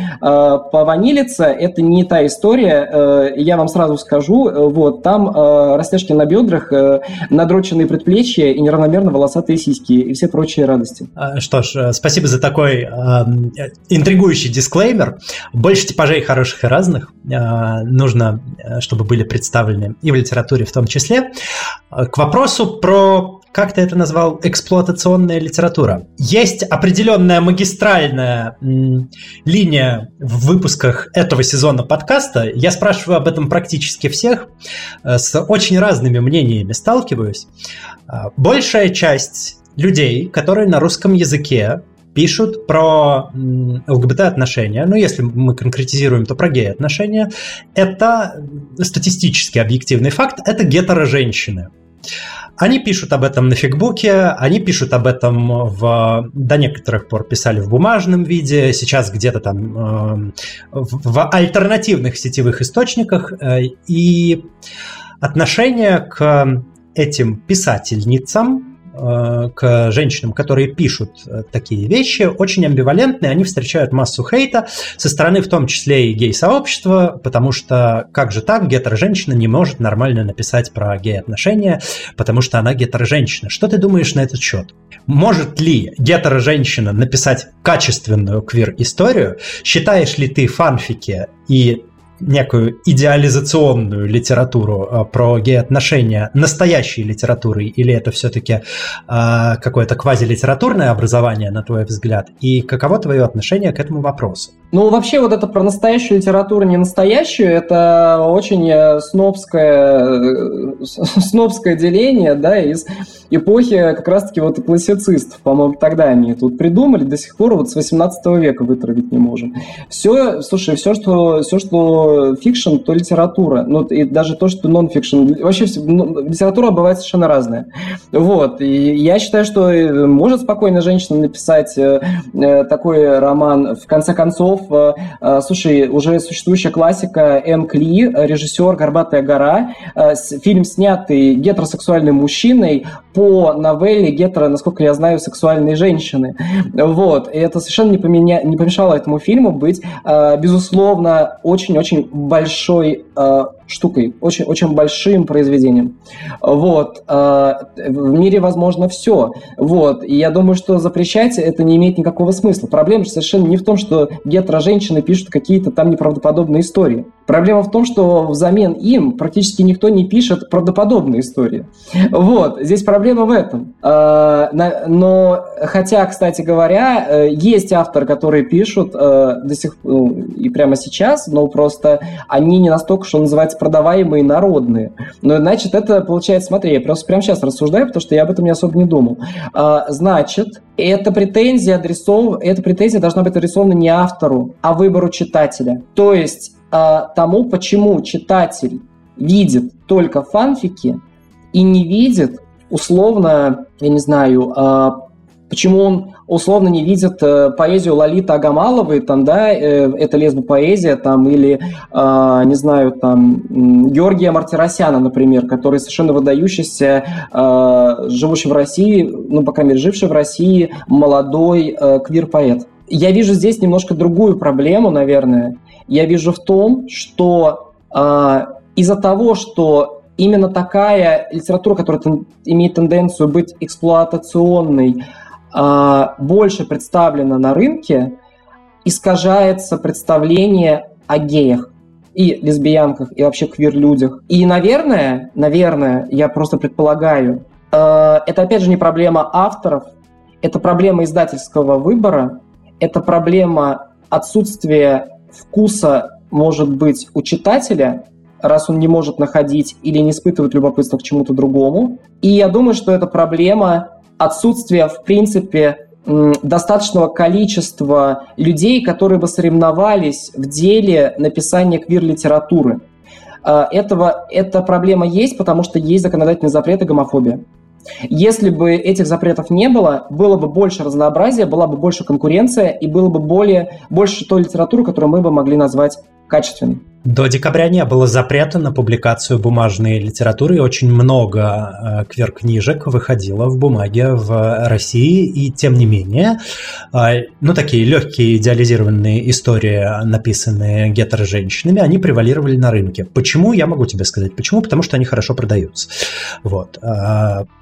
пованилиться, это не та история, э, я вам сразу скажу, э, вот, там э, растяжки на бедрах, э, надроченные предплечья и неравномерно волосатые сиськи и все прочие радости. Что ж, спасибо за такой э, интригующий дисклеймер. Больше типажей хороших и разных э, нужно, чтобы были представлены и в литературе в том числе. К вопросу про... Как ты это назвал? Эксплуатационная литература. Есть определенная магистральная м, линия в выпусках этого сезона подкаста. Я спрашиваю об этом практически всех. С очень разными мнениями сталкиваюсь. Большая часть людей, которые на русском языке пишут про ЛГБТ-отношения, ну, если мы конкретизируем, то про гей-отношения, это статистически объективный факт, это гетеро-женщины. Они пишут об этом на фигбуке, они пишут об этом в, до некоторых пор писали в бумажном виде, сейчас где-то там э, в, в альтернативных сетевых источниках. Э, и отношение к этим писательницам, э, к женщинам, которые пишут такие вещи, очень амбивалентные, они встречают массу хейта со стороны в том числе и гей-сообщества, потому что как же так, гетеро-женщина не может нормально написать про гей-отношения, потому что она гетеро-женщина. Что ты думаешь на этот счет? Может ли гетеро-женщина написать качественную квир-историю? Считаешь ли ты фанфики и некую идеализационную литературу про гей-отношения настоящей литературой, или это все-таки какое-то квазилитературное образование, на твой взгляд, и каково твое отношение к этому вопросу? Ну, вообще, вот это про настоящую литературу, не настоящую, это очень снобское, снобское деление, да, из эпохи как раз-таки вот классицистов, по-моему, тогда они тут придумали, до сих пор вот с восемнадцатого века вытравить не можем. Все, слушай, все, что, все, что фикшн, то литература. Ну, и даже то, что нон-фикшн. Вообще, литература бывает совершенно разная. Вот. И я считаю, что может спокойно женщина написать такой роман. В конце концов, Быков. Слушай, уже существующая классика Энг Ли, режиссер «Горбатая гора». Фильм, снятый гетеросексуальным мужчиной по новелле гетеро, насколько я знаю, сексуальной женщины. Вот. И это совершенно не, поменя... не помешало этому фильму быть, безусловно, очень-очень большой штукой, очень, очень большим произведением. Вот. В мире возможно все. Вот. И я думаю, что запрещать это не имеет никакого смысла. Проблема же совершенно не в том, что гетеро-женщины пишут какие-то там неправдоподобные истории. Проблема в том, что взамен им практически никто не пишет правдоподобные истории. Вот. Здесь проблема в этом. Но, хотя, кстати говоря, есть авторы, которые пишут до сих пор и прямо сейчас, но просто они не настолько, что называется, продаваемые народные. Но, значит, это получается, смотри, я просто прямо сейчас рассуждаю, потому что я об этом не особо не думал. Значит, эта претензия адресов... эта претензия должна быть адресована не автору, а выбору читателя. То есть тому, почему читатель видит только фанфики и не видит, условно, я не знаю, почему он условно не видит поэзию Лолиты Агамаловой, там, да, это лесбопоэзия, там, или, не знаю, там, Георгия Мартиросяна, например, который совершенно выдающийся, живущий в России, ну, по крайней мере, живший в России, молодой квир-поэт. Я вижу здесь немножко другую проблему, наверное. Я вижу в том, что из-за того, что именно такая литература, которая имеет тенденцию быть эксплуатационной, больше представлена на рынке, искажается представление о геях и лесбиянках, и вообще квир-людях. И, наверное, наверное, я просто предполагаю, это, опять же, не проблема авторов, это проблема издательского выбора, это проблема отсутствия вкуса, может быть, у читателя, раз он не может находить или не испытывает любопытства к чему-то другому. И я думаю, что это проблема отсутствия, в принципе, достаточного количества людей, которые бы соревновались в деле написания квир-литературы. Этого, эта проблема есть, потому что есть законодательные запреты гомофобии. Если бы этих запретов не было, было бы больше разнообразия, была бы больше конкуренция и было бы более, больше той литературы, которую мы бы могли назвать качественной. До декабря не было запрета на публикацию бумажной литературы, и очень много квир-книжек выходило в бумаге в России, и тем не менее, ну, такие легкие идеализированные истории, написанные гетеро-женщинами, они превалировали на рынке. Почему? Я могу тебе сказать. Почему? Потому что они хорошо продаются. Вот.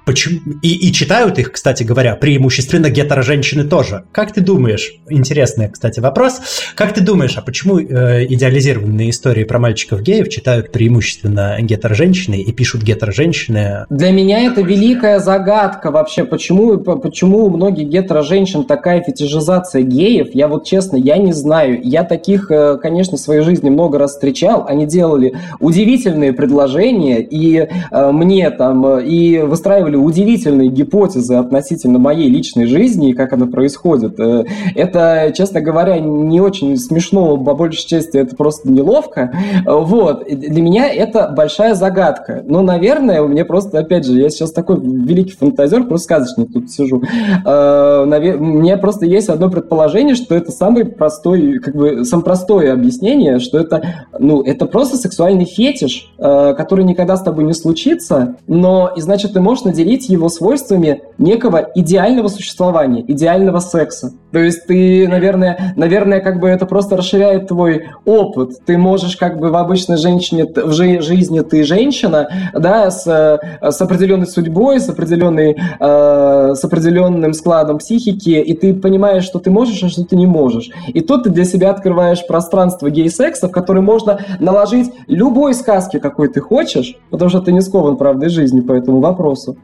Почему? И, и читают их, кстати говоря, преимущественно гетеро-женщины тоже. Как ты думаешь, интересный, кстати, вопрос, как ты думаешь, а почему идеализированные истории про мальчиков-геев читают преимущественно гетеро-женщины и пишут гетеро-женщины? Для меня это великая загадка вообще, почему, почему у многих гетеро-женщин такая фетишизация геев, я вот честно, я не знаю. Я таких, конечно, в своей жизни много раз встречал, они делали удивительные предложения, и мне там, и выстраивали удивительные гипотезы относительно моей личной жизни и как она происходит. Это, честно говоря, не очень смешно, по большей части это просто неловко. Вот. Для меня это большая загадка. Но, наверное, у меня просто, опять же, я сейчас такой великий фантазер, просто сказочник тут сижу. У меня просто есть одно предположение, что это самый простой, как бы, самое простое объяснение, что это, ну, это просто сексуальный фетиш, который никогда с тобой не случится, но, и значит, ты можешь наделить его свойствами некого идеального существования, идеального секса. То есть ты, наверное, наверное, как бы это просто расширяет твой опыт. Ты можешь, как бы, в обычной женщине, в жи- жизни ты женщина, да, с, с определенной судьбой, с, определенной, э, с определенным складом психики, и ты понимаешь, что ты можешь, а что ты не можешь. И тут ты для себя открываешь пространство гей-секса, в которое можно наложить любой сказки, какой ты хочешь, потому что ты не скован правдой жизни по этому вопросу,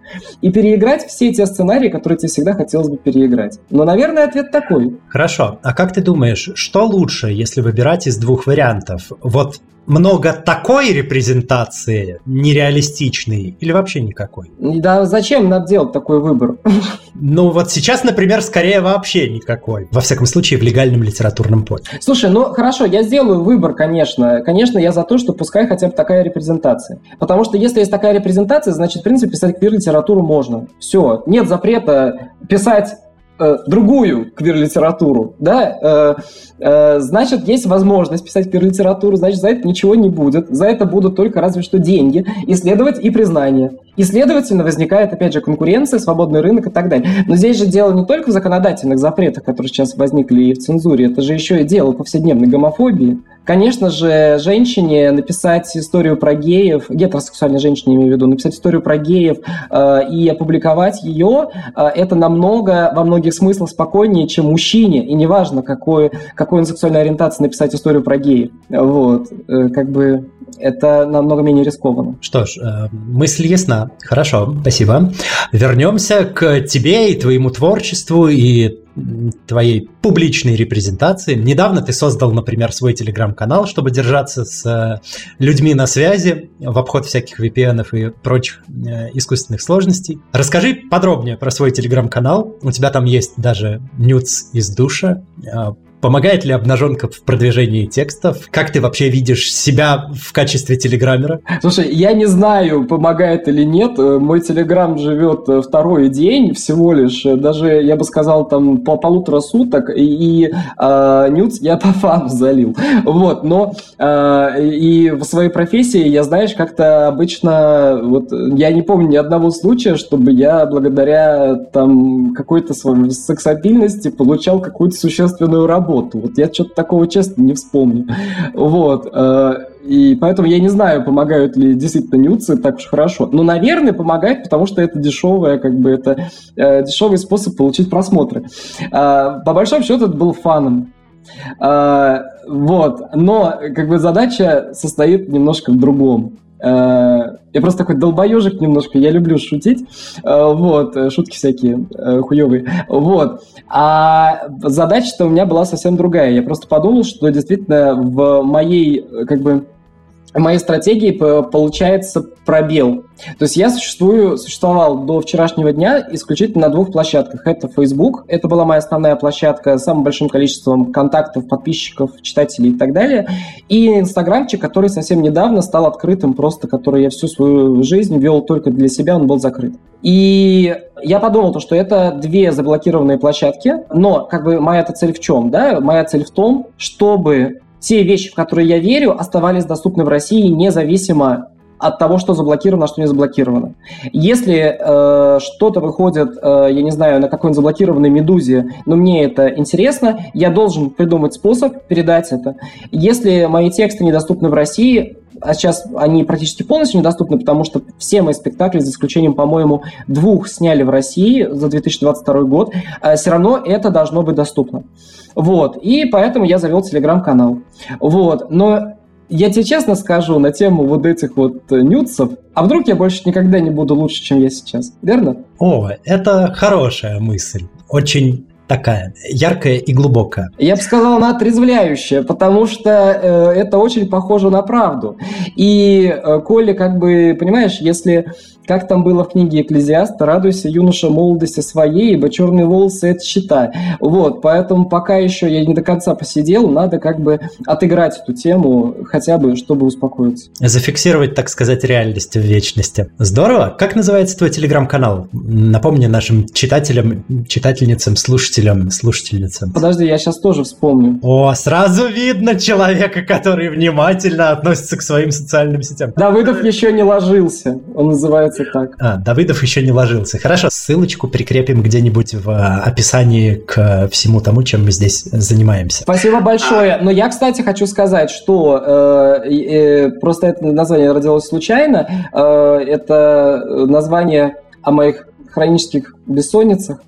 и переиграть все те сценарии, которые тебе всегда хотелось бы переиграть. Но, наверное, ответ такой. Хорошо. А как ты думаешь, что лучше, если выбирать из двух вариантов? Вот много такой репрезентации нереалистичной или вообще никакой? Да зачем надо делать такой выбор? Ну вот сейчас, например, скорее вообще никакой. Во всяком случае, в легальном литературном поле. Слушай, ну хорошо, я сделаю выбор, конечно. Конечно, я за то, что пускай хотя бы такая репрезентация. Потому что если есть такая репрезентация, значит, в принципе, писать квир-литературу можно. Все, нет запрета писать э, другую квир-литературу, да, э, э, значит, есть возможность писать квир-литературу, значит, за это ничего не будет, за это будут только разве что деньги, и, следовать, и признание. И, следовательно, возникает, опять же, конкуренция, свободный рынок и так далее. Но здесь же дело не только в законодательных запретах, которые сейчас возникли и в цензуре, это же еще и дело повседневной гомофобии. Конечно же, женщине написать историю про геев, гетеросексуальной женщине, имею в виду, написать историю про геев э, и опубликовать ее, э, это намного, во многих смыслах спокойнее, чем мужчине, и неважно, какой, какой он сексуальной ориентации, написать историю про геев. Вот, э, как бы... это намного менее рискованно. Что ж, мысль ясна. Хорошо, спасибо. Вернемся к тебе и твоему творчеству и твоей публичной репрезентации. Недавно ты создал, например, свой телеграм-канал, чтобы держаться с людьми на связи в обход всяких ви пи энов и прочих искусственных сложностей. Расскажи подробнее про свой телеграм-канал. У тебя там есть даже нюдс из душа. Помогает ли обнаженка в продвижении текстов? Как ты вообще видишь себя в качестве телеграммера? Слушай, я не знаю, помогает или нет. Мой телеграм живет второй день всего лишь. Даже, я бы сказал, там по полутора суток. И, и э, нюц я по фану залил. Вот, но э, и в своей профессии я, знаешь, как-то обычно... Вот, я не помню ни одного случая, чтобы я благодаря там какой-то своей сексапильности получал какую-то существенную работу. Вот я что-то такого, честно, не вспомню. Вот. И поэтому я не знаю, помогают ли действительно нюцы так уж хорошо. Но, наверное, помогает, потому что это дешевое, как бы это э, дешевый способ получить просмотры. Э, по большому счету, это был фаном. Э, вот. Но как бы задача состоит немножко в другом. Э, я просто такой долбоежик немножко, я люблю шутить, вот, шутки всякие хуевые, вот. А задача-то у меня была совсем другая, я просто подумал, что действительно в моей, как бы, в моей стратегии получается пробел. То есть я существую, существовал до вчерашнего дня исключительно на двух площадках. Это Facebook, это была моя основная площадка с самым большим количеством контактов, подписчиков, читателей и так далее. И инстаграмчик, который совсем недавно стал открытым, просто который я всю свою жизнь вел только для себя, он был закрыт. И я подумал, что это две заблокированные площадки, но как бы моя-то цель в чем? Да? Моя цель в том, чтобы те вещи, в которые я верю, оставались доступны в России независимо от того, что заблокировано, а что не заблокировано. Если э, что-то выходит, э, я не знаю, на какой-нибудь заблокированной «Медузе», но мне это интересно, я должен придумать способ передать это. Если мои тексты недоступны в России, а сейчас они практически полностью недоступны, потому что все мои спектакли, за исключением, по-моему, двух сняли в России за две тысячи двадцать второй год, э, все равно это должно быть доступно. Вот. И поэтому я завел телеграм-канал. Вот. Но... я тебе честно скажу на тему вот этих вот нюдсов, а вдруг я больше никогда не буду лучше, чем я сейчас, верно? О, это хорошая мысль, очень такая яркая и глубокая. Я бы сказал, она отрезвляющая, потому что э, это очень похоже на правду. И, э, Коля, как бы, понимаешь, если... Как там было в книге «Экклезиаста»: «Радуйся, юноша, молодости своей, ибо черные волосы – это щита». Вот, поэтому пока еще я не до конца посидел, надо как бы отыграть эту тему, хотя бы, чтобы успокоиться. Зафиксировать, так сказать, реальность в вечности. Здорово. Как называется твой телеграм-канал? Напомни нашим читателям, читательницам, слушателям, слушательницам. Подожди, я сейчас тоже вспомню. О, сразу видно человека, который внимательно относится к своим социальным сетям. Давыдов еще не ложился. Он называется так. А, Давыдов еще не ложился. Хорошо, ссылочку прикрепим где-нибудь в описании к всему тому, чем мы здесь занимаемся. Спасибо большое. Но я, кстати, хочу сказать, что э, э, просто это название родилось случайно. Э, это название о моих хронических бессонницах.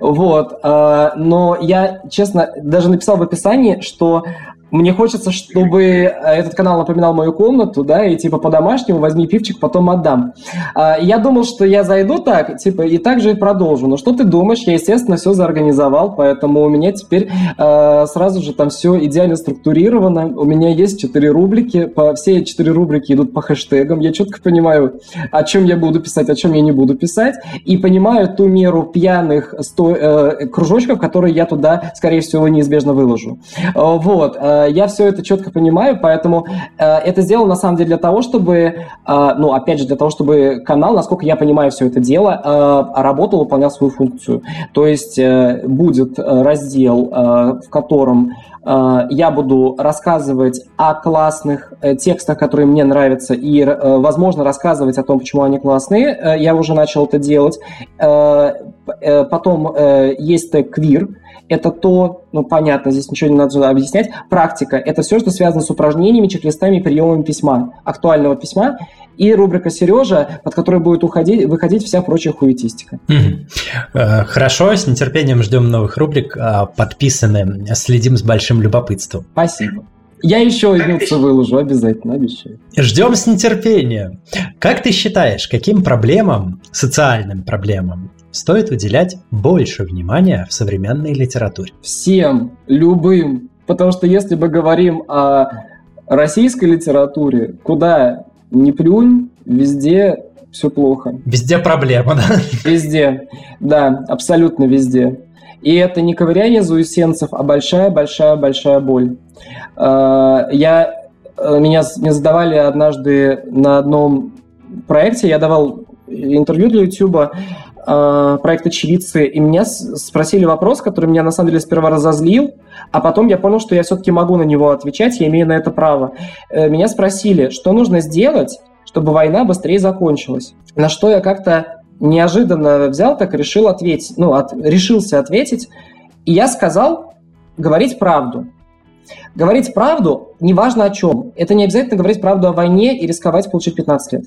Вот. Э, но я, честно, даже написал в описании, что мне хочется, чтобы этот канал напоминал мою комнату, да, и типа по-домашнему возьми пивчик, потом отдам. Я думал, что я зайду так, типа, и так же и продолжу. Но что ты думаешь? Я, естественно, все заорганизовал, поэтому у меня теперь э, сразу же там все идеально структурировано. У меня есть четыре рубрики, по, все четыре рубрики идут по хэштегам. Я четко понимаю, о чем я буду писать, о чем я не буду писать, и понимаю ту меру пьяных сто, э, кружочков, которые я туда, скорее всего, неизбежно выложу. Вот. я все это четко понимаю, поэтому это сделал на самом деле для того, чтобы, ну, опять же, для того, чтобы канал, насколько я понимаю все это дело, работал, выполнял свою функцию. То есть будет раздел, в котором я буду рассказывать о классных текстах, которые мне нравятся, и, возможно, рассказывать о том, почему они классные. Я уже начал это делать. Потом есть тег «Квир». Это то, ну, понятно, здесь ничего не надо объяснять. Практика – это все, что связано с упражнениями, чек-листами, приемами письма, актуального письма. И рубрика «Сережа», под которой будет уходить, выходить вся прочая хуетистика. Mm-hmm. Хорошо, с нетерпением ждем новых рубрик. Подписаны, следим с большим любопытством. Спасибо. Я еще вернуться выложу, обязательно, обещаю. Ждем с нетерпением. Как ты считаешь, каким проблемам, социальным проблемам, стоит уделять больше внимания в современной литературе? Всем, любым. Потому что если мы говорим о российской литературе, куда ни плюнь, везде все плохо. Везде проблема, да? Везде, да, абсолютно везде. И это не ковыряние заусенцев, а большая-большая-большая боль. Я, меня, меня задавали однажды на одном проекте, я давал интервью для Ютуба, проект «Очевидцы», и меня спросили вопрос, который меня на самом деле сперва разозлил, а потом я понял, что я все-таки могу на него отвечать, я имею на это право. Меня спросили, что нужно сделать, чтобы война быстрее закончилась. На что я как-то неожиданно взял, так решил ответить, ну, от, решился ответить, и я сказал говорить правду. Говорить правду, неважно о чем, это не обязательно говорить правду о войне и рисковать получить пятнадцать лет.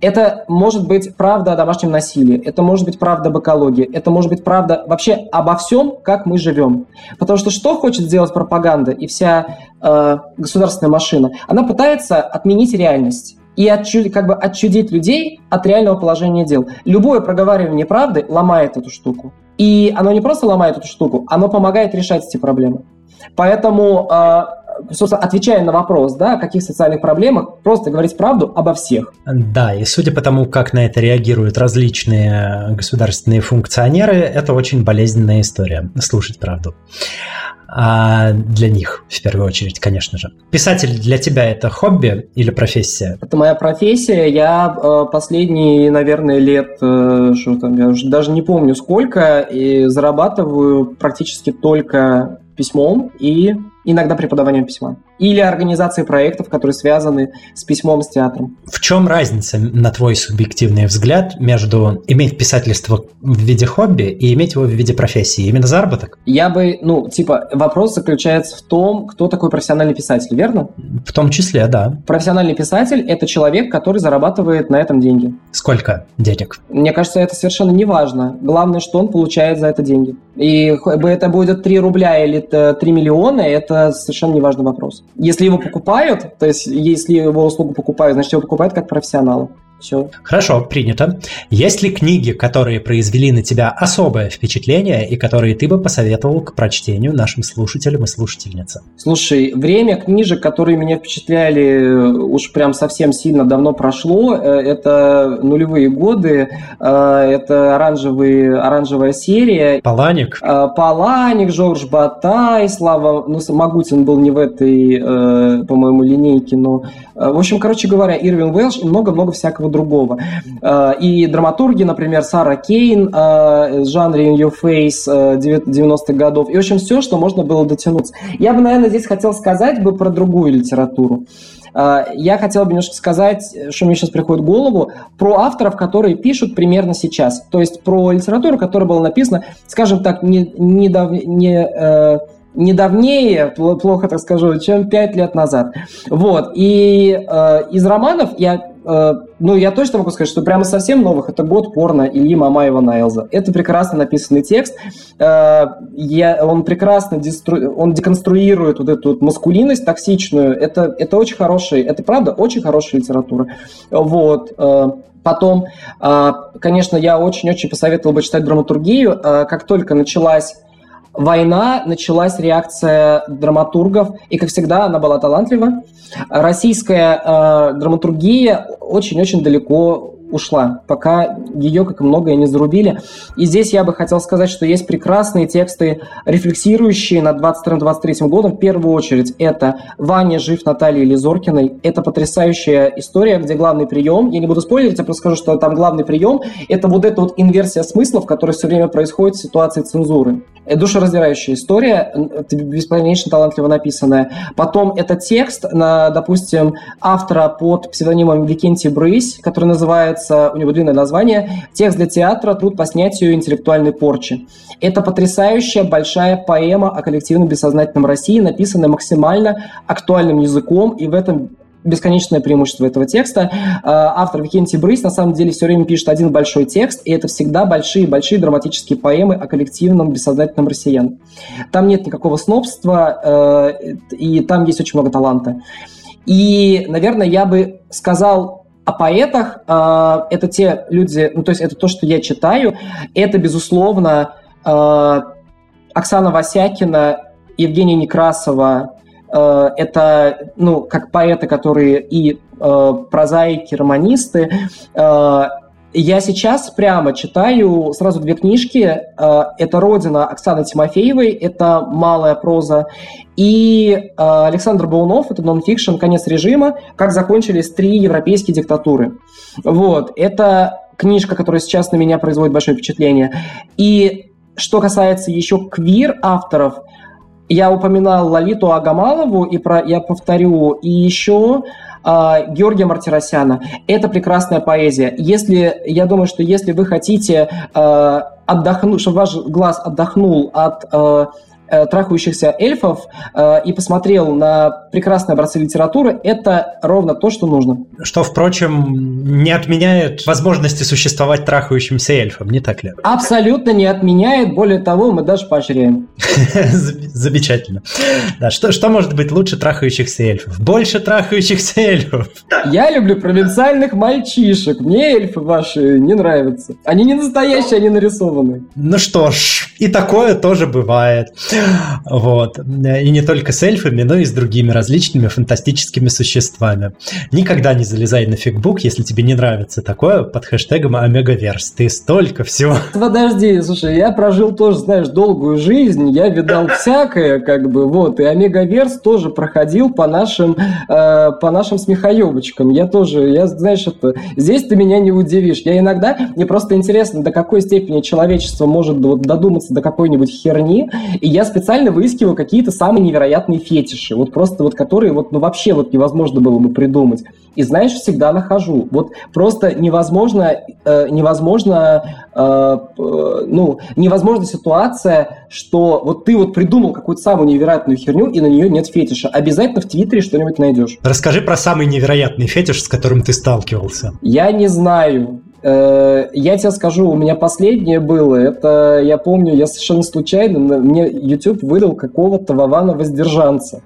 Это может быть правда о домашнем насилии, это может быть правда об экологии, это может быть правда вообще обо всем, как мы живем. Потому что что хочет сделать пропаганда и вся э, государственная машина? Она пытается отменить реальность и отчу- как бы отчудить людей от реального положения дел. Любое проговаривание правды ломает эту штуку. И оно не просто ломает эту штуку, оно помогает решать эти проблемы. Поэтому, э, собственно, отвечая на вопрос, да, о каких социальных проблемах, просто говорить правду обо всех. Да, и судя по тому, как на это реагируют различные государственные функционеры, это очень болезненная история, слушать правду. А для них, в первую очередь, конечно же. Писатель для тебя это хобби или профессия? Это моя профессия. Я последние, наверное, лет, что там, я уже даже не помню сколько, и зарабатываю практически только письмом и иногда преподаванием письма. Или организацией проектов, которые связаны с письмом, с театром. В чем разница, на твой субъективный взгляд, между иметь писательство в виде хобби и иметь его в виде профессии? Именно заработок? Я бы, ну, типа, вопрос заключается в том, кто такой профессиональный писатель, верно? В том числе, да. Профессиональный писатель – это человек, который зарабатывает на этом деньги. Сколько денег? Мне кажется, это совершенно не важно. Главное, что он получает за это деньги. И это будет три рубля или три миллиона – это совершенно не важный вопрос. Если его покупают, то есть если его услугу покупают, значит, его покупают как профессионала. Все. Хорошо, принято. Есть ли книги, которые произвели на тебя особое впечатление и которые ты бы посоветовал к прочтению нашим слушателям и слушательницам? Слушай, время книжек, которые меня впечатляли уж прям совсем сильно давно прошло. Это нулевые годы, это оранжевые, оранжевая серия. Паланик. Паланик, Жорж Батай, Слава... Ну, Магутин был не в этой, по-моему, линейке, но... В общем, короче говоря, Ирвин Вэлш и много-много всякого другого. И драматурги, например, Сара Кейн, жанр In Your Face девяностых годов. И, в общем, все, что можно было дотянуться. Я бы, наверное, здесь хотел сказать бы про другую литературу. Я хотел бы немножко сказать, что мне сейчас приходит в голову, про авторов, которые пишут примерно сейчас. То есть про литературу, которая была написана, скажем так, не... не, не не давнее, плохо так скажу, чем пять лет назад. Вот. И э, из романов я, э, ну, я точно могу сказать, что прямо совсем новых это «Год порно» Ильи Мамаева-Найлза. Это прекрасно написанный текст. Э, я, он прекрасно дестру, он деконструирует вот эту вот маскулинность токсичную. Это, это очень хорошая, это правда очень хорошая литература. Вот. Э, потом, э, конечно, я очень-очень посоветовал бы читать драматургию. Э, как только началась война, началась реакция драматургов, и, как всегда, она была талантлива. Российская э, драматургия очень-очень далеко ушла, пока ее, как и многое, не зарубили. И здесь я бы хотел сказать, что есть прекрасные тексты, рефлексирующие над двадцать вторым — двадцать третьим годом. В первую очередь это «Ваня жив» Натальи Лизоркиной. Это потрясающая история, где главный прием, я не буду спойлерить, я просто скажу, что там главный прием, это вот эта вот инверсия смыслов, которая все время происходит в ситуации цензуры. Душераздирающая история, бесконечно талантливо написанная. Потом это текст, на, допустим, автора под псевдонимом Викентий Бруис, который называется, у него длинное название, «Текст для театра. Труд по снятию интеллектуальной порчи». Это потрясающая большая поэма о коллективном бессознательном России, написанная максимально актуальным языком, и в этом бесконечное преимущество этого текста. Автор Викентий Бруис на самом деле все время пишет один большой текст, и это всегда большие-большие драматические поэмы о коллективном бессознательном россиян. Там нет никакого снобства, и там есть очень много таланта. И, наверное, я бы сказал о поэтах. Это те люди, ну, то есть это то, что я читаю. Это, безусловно, Оксана Васякина, Евгения Некрасова. Это, ну, как поэты, которые и э, прозаики, романисты. Э, я сейчас прямо читаю сразу две книжки. Э, это «Родина» Оксаны Тимофеевой, это малая проза. И э, Александр Баунов, это нонфикшн «Конец режима. Как закончились три европейские диктатуры». Вот, это книжка, которая сейчас на меня производит большое впечатление. И что касается еще квир-авторов, я упоминал Лолиту Агамалову, и про, я повторю, и еще э, Георгия Мартиросяна. Это прекрасная поэзия. Если, я думаю, что если вы хотите, э, отдохнуть, чтобы ваш глаз отдохнул от э, трахающихся эльфов э, и посмотрел на прекрасные образцы литературы, это ровно то, что нужно. Что, впрочем, не отменяет возможности существовать трахающимся эльфам, не так ли? Абсолютно не отменяет, более того, мы даже поощряем. Замечательно. Да, что, что может быть лучше трахающихся эльфов? Больше трахающихся эльфов. Я люблю провинциальных мальчишек. Мне эльфы ваши не нравятся. Они не настоящие, они нарисованы. Ну что ж, и такое тоже бывает. Вот. И не только с эльфами, но и с другими различными фантастическими существами. Никогда не залезай на фигбук, если тебе не нравится такое, под хэштегом «Омегаверс». Ты столько всего... Подожди, слушай, я прожил тоже, знаешь, долгую жизнь, я видал всякое, как бы, вот, и «Омегаверс» тоже проходил по нашим, э, по нашим смехоебочкам. Я тоже, я, знаешь, это... Здесь ты меня не удивишь. Я иногда... Мне просто интересно, до какой степени человечество может вот додуматься до какой-нибудь херни, и я специально выискиваю какие-то самые невероятные фетиши, вот просто вот которые вот, ну, вообще вот невозможно было бы придумать. И, знаешь, всегда нахожу. Вот просто невозможно, э, невозможно, э, ну, невозможна ситуация, что вот ты вот придумал какую-то самую невероятную херню, и на нее нет фетиша. Обязательно в Твиттере что-нибудь найдешь. Расскажи про самый невероятный фетиш, с которым ты сталкивался. Я не знаю. Я тебе скажу, у меня последнее было, это, я помню, я совершенно случайно, мне YouTube выдал какого-то Вована-воздержанца.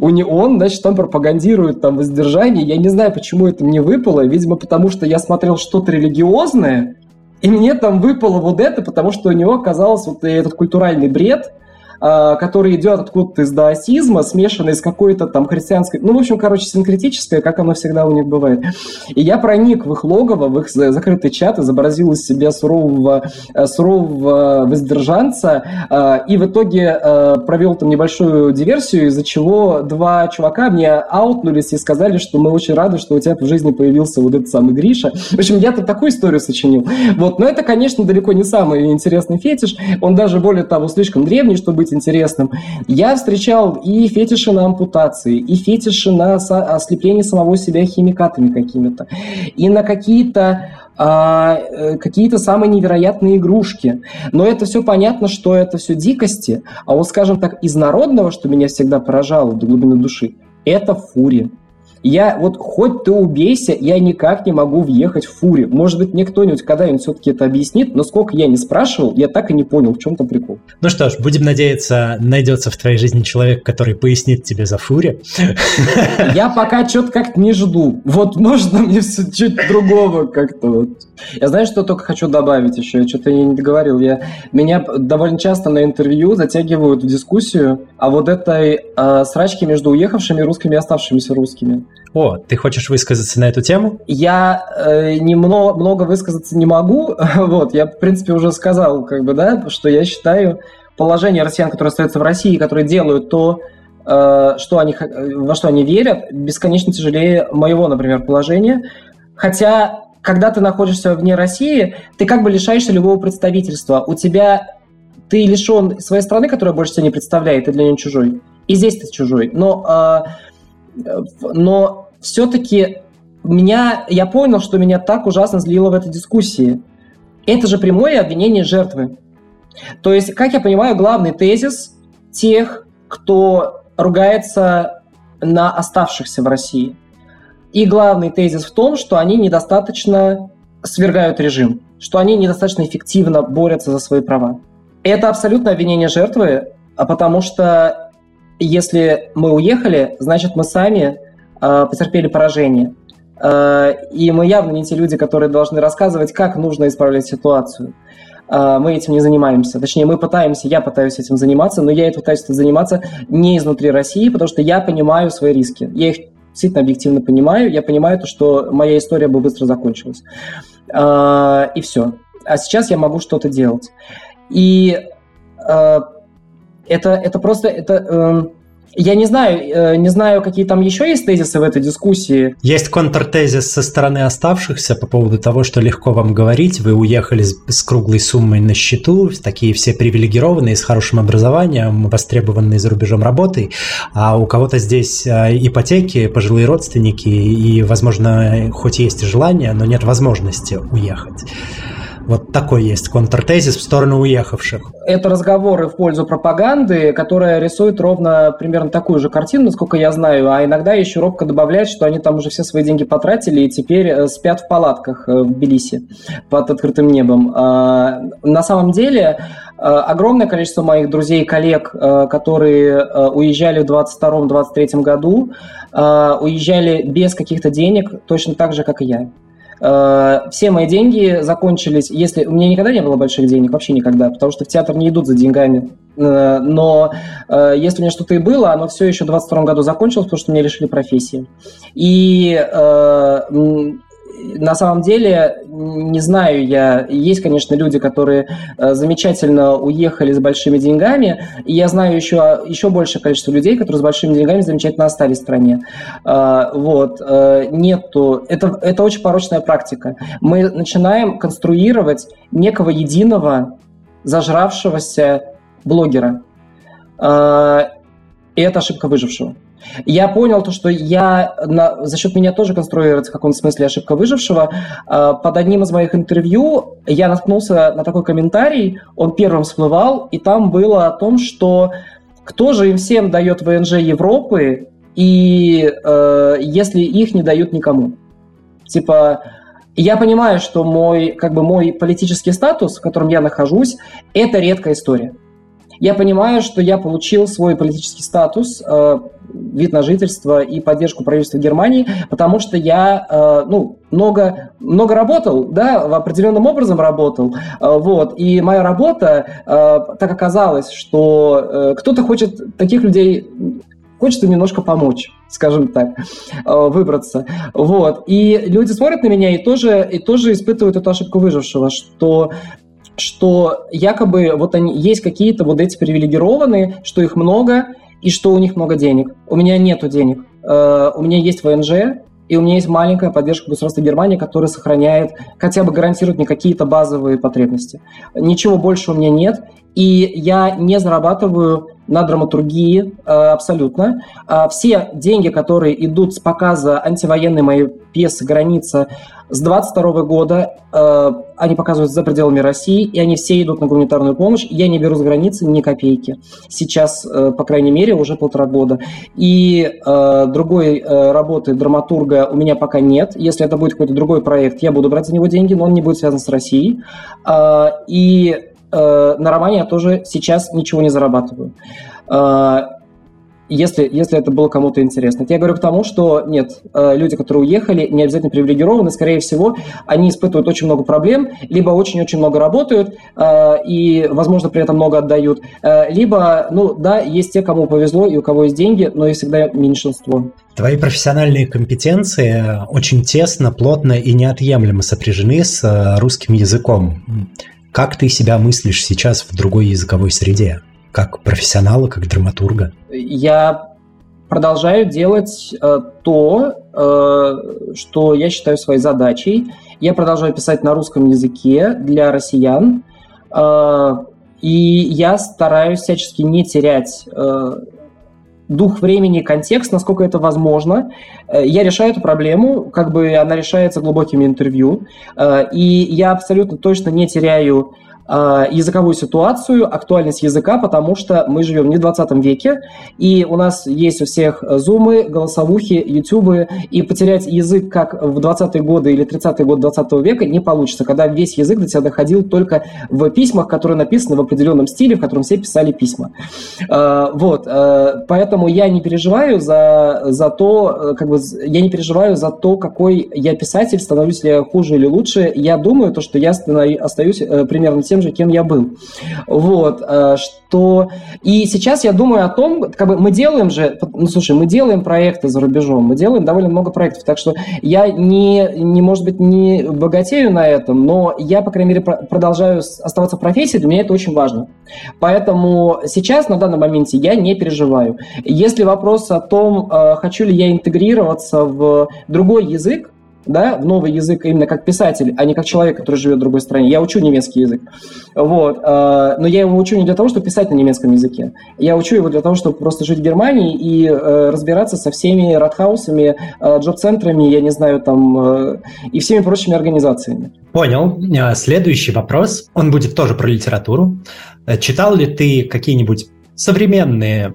У него, он, значит, там пропагандирует там воздержание, я не знаю, почему это мне выпало, видимо, потому что я смотрел что-то религиозное, и мне там выпало вот это, потому что у него оказался вот этот культуральный бред, который идет откуда-то из даосизма, смешанный с какой-то там христианской... Ну, в общем, короче, синкретическое, как оно всегда у них бывает. И я проник в их логово, в их закрытый чат, изобразил из себя сурового, сурового воздержанца, и в итоге провел там небольшую диверсию, из-за чего два чувака мне аутнулись и сказали, что мы очень рады, что у тебя в жизни появился вот этот самый Гриша. В общем, я-то такую историю сочинил. Вот. Но это, конечно, далеко не самый интересный фетиш. Он даже, более того, слишком древний, чтобы интересным. Я встречал и фетиши на ампутации, и фетиши на ослепление самого себя химикатами какими-то, и на какие-то а, какие-то самые невероятные игрушки. Но это все понятно, что это все дикости. А вот, скажем так, из народного, что меня всегда поражало до глубины души, это фури. Я вот хоть ты убейся, я никак не могу въехать в фури. Может быть, мне кто-нибудь когда-нибудь все-таки это объяснит, но сколько я не спрашивал, я так и не понял, в чем там прикол. Ну что ж, будем надеяться, найдется в твоей жизни человек, который пояснит тебе за фури. Я пока что-то как-то не жду. Вот можно мне все чуть другого как-то. Я знаю, что только хочу добавить еще, я что-то не договорил. Я... Меня довольно часто на интервью затягивают в дискуссию о вот этой э, срачке между уехавшими русскими и оставшимися русскими. О, ты хочешь высказаться на эту тему? Я э, не много, много высказаться не могу. Вот, я, в принципе, уже сказал, как бы, да, что я считаю положение россиян, которые остаются в России, которые делают то, э, что они, во что они верят, бесконечно тяжелее моего, например, положения. Хотя, когда ты находишься вне России, ты как бы лишаешься любого представительства. У тебя... Ты лишен своей страны, которая больше тебя не представляет, и для нее чужой. И здесь ты чужой. Но, э, но все-таки меня, я понял, что меня так ужасно злило в этой дискуссии. Это же прямое обвинение жертвы. То есть, как я понимаю, главный тезис тех, кто ругается на оставшихся в России. И главный тезис в том, что они недостаточно свергают режим, что они недостаточно эффективно борются за свои права. Это абсолютно обвинение жертвы, потому что если мы уехали, значит, мы сами э, потерпели поражение. Э, и мы явно не те люди, которые должны рассказывать, как нужно исправлять ситуацию. Э, мы этим не занимаемся. Точнее, мы пытаемся, я пытаюсь этим заниматься, но я этим пытаюсь заниматься не изнутри России, потому что я понимаю свои риски. Я их действительно объективно понимаю. Я понимаю то, что моя история бы быстро закончилась. Э, и все. А сейчас я могу что-то делать. И э, это, это просто... Это, э, я не знаю, э, не знаю, какие там еще есть тезисы в этой дискуссии. Есть контртезис со стороны оставшихся по поводу того, что легко вам говорить, вы уехали с, с круглой суммой на счету, такие все привилегированные, с хорошим образованием, востребованные за рубежом работой, а у кого-то здесь ипотеки, пожилые родственники, и, возможно, хоть есть желание, но нет возможности уехать. Вот такой есть контртезис в сторону уехавших. Это разговоры в пользу пропаганды, которая рисует ровно примерно такую же картину, сколько я знаю, а иногда еще робко добавляет, что они там уже все свои деньги потратили и теперь спят в палатках в Тбилиси под открытым небом. На самом деле огромное количество моих друзей и коллег, которые уезжали в двадцать втором — двадцать третьем году, уезжали без каких-то денег, точно так же, как и я. Все мои деньги закончились, если у меня никогда не было больших денег, вообще никогда, потому что в театр не идут за деньгами. Но если у меня что-то и было, оно все еще в двадцать втором году закончилось, потому что меня лишили профессии. И на самом деле, не знаю я, есть, конечно, люди, которые замечательно уехали с большими деньгами, и я знаю еще, еще большее количество людей, которые с большими деньгами замечательно остались в стране. Вот, нету... Это, это очень порочная практика. Мы начинаем конструировать некого единого зажравшегося блогера. И это ошибка выжившего. Я понял то, что я на, за счет меня тоже конструируется в каком-то смысле ошибка выжившего. Под одним из моих интервью я наткнулся на такой комментарий, он первым всплывал, и там было о том, что кто же им всем дает ВНЖ Европы, и э, если их не дают никому. Типа, я понимаю, что мой, как бы мой политический статус, в котором я нахожусь, это редкая история. Я понимаю, что я получил свой политический статус, э, вид на жительство и поддержку правительства Германии, потому что я э, ну, много, много работал, да, определенным образом работал. Э, вот, и моя работа, э, так оказалось, что э, кто-то хочет таких людей, хочет им немножко помочь, скажем так, э, выбраться. Вот, и люди смотрят на меня и тоже, и тоже испытывают эту ошибку выжившего, что... что якобы вот они, есть какие-то вот эти привилегированные, что их много и что у них много денег. У меня нету денег. Э, у меня есть ВНЖ, и у меня есть маленькая поддержка государства Германии, которая сохраняет, хотя бы гарантирует мне какие-то базовые потребности. Ничего больше у меня нет, и я не зарабатываю на драматургии э, абсолютно. Э, все деньги, которые идут с показа антивоенной моей пьесы «Граница», с двадцать второго года э, они показываются за пределами России, и они все идут на гуманитарную помощь. Я не беру с границы ни копейки. Сейчас, э, по крайней мере, уже полтора года. И э, другой э, работы драматурга у меня пока нет. Если это будет какой-то другой проект, я буду брать за него деньги, но он не будет связан с Россией. Э, и э, на романе я тоже сейчас ничего не зарабатываю. Э, Если, если это было кому-то интересно. Это я говорю к тому, что нет, люди, которые уехали, не обязательно привилегированы, скорее всего, они испытывают очень много проблем, либо очень-очень много работают и, возможно, при этом много отдают, либо, ну да, есть те, кому повезло и у кого есть деньги, но и всегда меньшинство. Твои профессиональные компетенции очень тесно, плотно и неотъемлемо сопряжены с русским языком. Как ты себя мыслишь сейчас в другой языковой среде? Как профессионала, как драматурга? Я продолжаю делать э, то, э, что я считаю своей задачей. Я продолжаю писать на русском языке для россиян. Э, и я стараюсь всячески не терять э, дух времени и контекст, насколько это возможно. Э, я решаю эту проблему, как бы она решается глубокими интервью. Э, и я абсолютно точно не теряю языковую ситуацию, актуальность языка, потому что мы живем не в двадцатом веке, и у нас есть у всех зумы, голосовухи, ютубы, и потерять язык, как в двадцатые годы или тридцатые годы двадцатого века, не получится, когда весь язык до тебя доходил только в письмах, которые написаны в определенном стиле, в котором все писали письма. Вот. Поэтому я не переживаю за, за то, как бы, я не переживаю за то, какой я писатель, становлюсь ли я хуже или лучше. Я думаю, то, что я остаюсь примерно тем же, кем я был. Вот, что... И сейчас я думаю о том, как бы мы делаем же... Ну, слушай, мы делаем проекты за рубежом, мы делаем довольно много проектов, так что я не, не может быть, не богатею на этом, но я, по крайней мере, продолжаю оставаться в профессии, для меня это очень важно. Поэтому сейчас, на данном моменте, я не переживаю. Если вопрос о том, хочу ли я интегрироваться в другой язык, да, в новый язык именно как писатель, а не как человек, который живет в другой стране. Я учу немецкий язык, вот, э, но я его учу не для того, чтобы писать на немецком языке. Я учу его для того, чтобы просто жить в Германии и э, разбираться со всеми ратхаусами, э, джоб-центрами, я не знаю, там, э, и всеми прочими организациями. Понял. Следующий вопрос, он будет тоже про литературу. Читал ли ты какие-нибудь современные,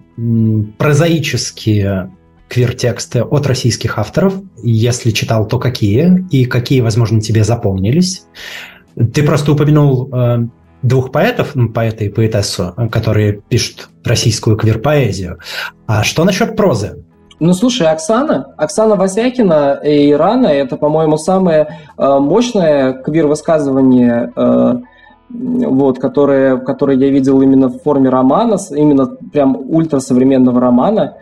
прозаические квир-тексты от российских авторов? Если читал, то какие? И какие, возможно, тебе запомнились? Ты просто упомянул э, двух поэтов, поэта и поэтессу, которые пишут российскую квир-поэзию. А что насчет прозы? Ну, слушай, Оксана, Оксана Васякина и Рана — это, по-моему, самое э, мощное квир-высказывание, э, вот, которое, которое я видел именно в форме романа, именно прям ультрасовременного романа.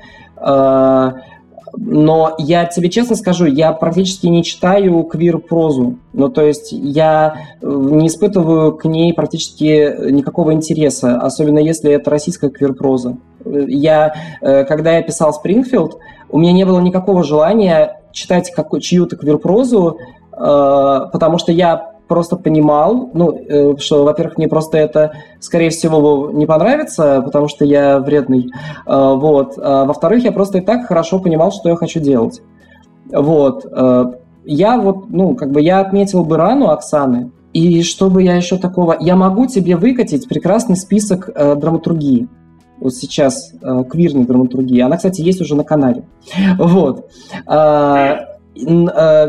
Но я тебе честно скажу, я практически не читаю квир-прозу. Ну, то есть я не испытываю к ней практически никакого интереса, особенно если это российская квир-проза. Я, когда я писал «Спрингфилд», у меня не было никакого желания читать какую- чью-то квир-прозу, потому что я просто понимал, ну, что, во-первых, мне просто это, скорее всего, не понравится, потому что я вредный, вот. А во-вторых, я просто и так хорошо понимал, что я хочу делать, вот. Я вот, ну, как бы я отметил бы рану Оксаны, и что бы я еще такого... Я могу тебе выкатить прекрасный список драматургии, вот сейчас квирной драматургии, она, кстати, есть уже на канале, вот.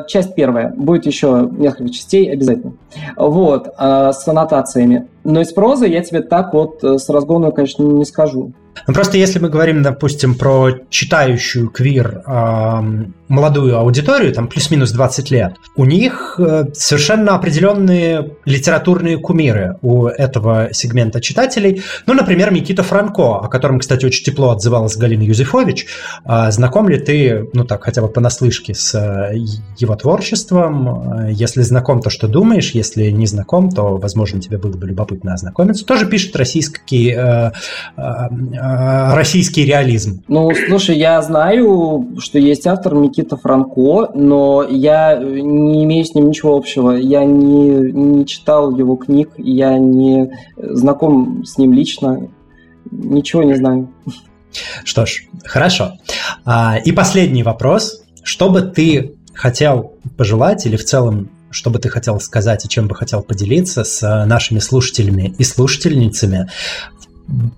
Часть первая. Будет еще несколько частей обязательно. Вот. С аннотациями. Но из прозы я тебе так вот с разгону, конечно, не скажу. Ну, просто если мы говорим, допустим, про читающую квир э, молодую аудиторию, там плюс-минус двадцать лет, у них э, совершенно определенные литературные кумиры у этого сегмента читателей. Ну, например, Никита Франко, о котором, кстати, очень тепло отзывалась Галина Юзефович. Э, знаком ли ты, ну так, хотя бы понаслышке, с э, его творчеством? Если знаком, то что думаешь? Если не знаком, то, возможно, тебе было бы любопытно ознакомиться. Тоже пишет российский... Э, э, российский реализм. Ну, слушай, я знаю, что есть автор Никита Франко, но я не имею с ним ничего общего. Я не, не читал его книг, я не знаком с ним лично, ничего не знаю. Что ж, хорошо. И последний вопрос. Что бы ты хотел пожелать или в целом что бы ты хотел сказать и чем бы хотел поделиться с нашими слушателями и слушательницами?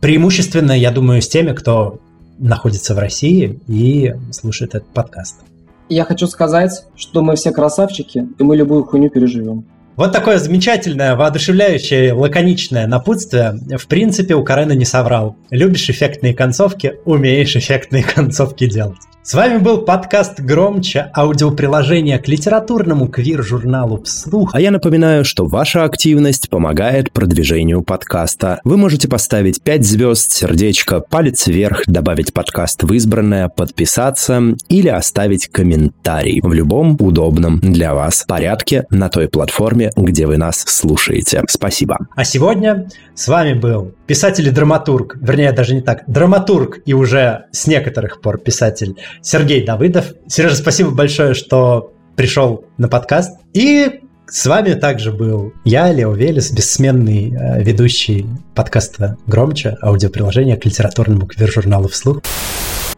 Преимущественно, я думаю, с теми, кто находится в России и слушает этот подкаст. Я хочу сказать, что мы все красавчики, и мы любую хуйню переживем. Вот такое замечательное, воодушевляющее, лаконичное напутствие. В принципе, у Карена не соврал. Любишь эффектные концовки, умеешь эффектные концовки делать. С вами был подкаст «Громче», аудиоприложение к литературному квир-журналу «Вслух». А я напоминаю, что ваша активность помогает продвижению подкаста. Вы можете поставить пять звезд, сердечко, палец вверх, добавить подкаст в избранное, подписаться или оставить комментарий в любом удобном для вас порядке на той платформе, где вы нас слушаете. Спасибо. А сегодня с вами был писатель и драматург, вернее, даже не так, драматург и уже с некоторых пор писатель Сергей Давыдов. Сережа, спасибо большое, что пришел на подкаст. И с вами также был я, Лео Велес, бессменный э, ведущий подкаста «Громче», аудиоприложение к литературному квир-журналу «Вслух».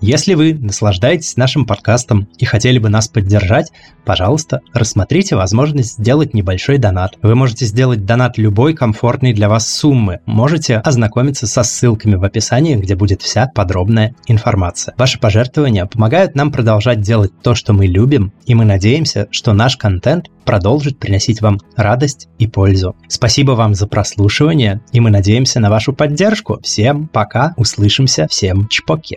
Если вы наслаждаетесь нашим подкастом и хотели бы нас поддержать, пожалуйста, рассмотрите возможность сделать небольшой донат. Вы можете сделать донат любой комфортной для вас суммы. Можете ознакомиться со ссылками в описании, где будет вся подробная информация. Ваши пожертвования помогают нам продолжать делать то, что мы любим, и мы надеемся, что наш контент продолжит приносить вам радость и пользу. Спасибо вам за прослушивание, и мы надеемся на вашу поддержку. Всем пока, услышимся, всем чпоки.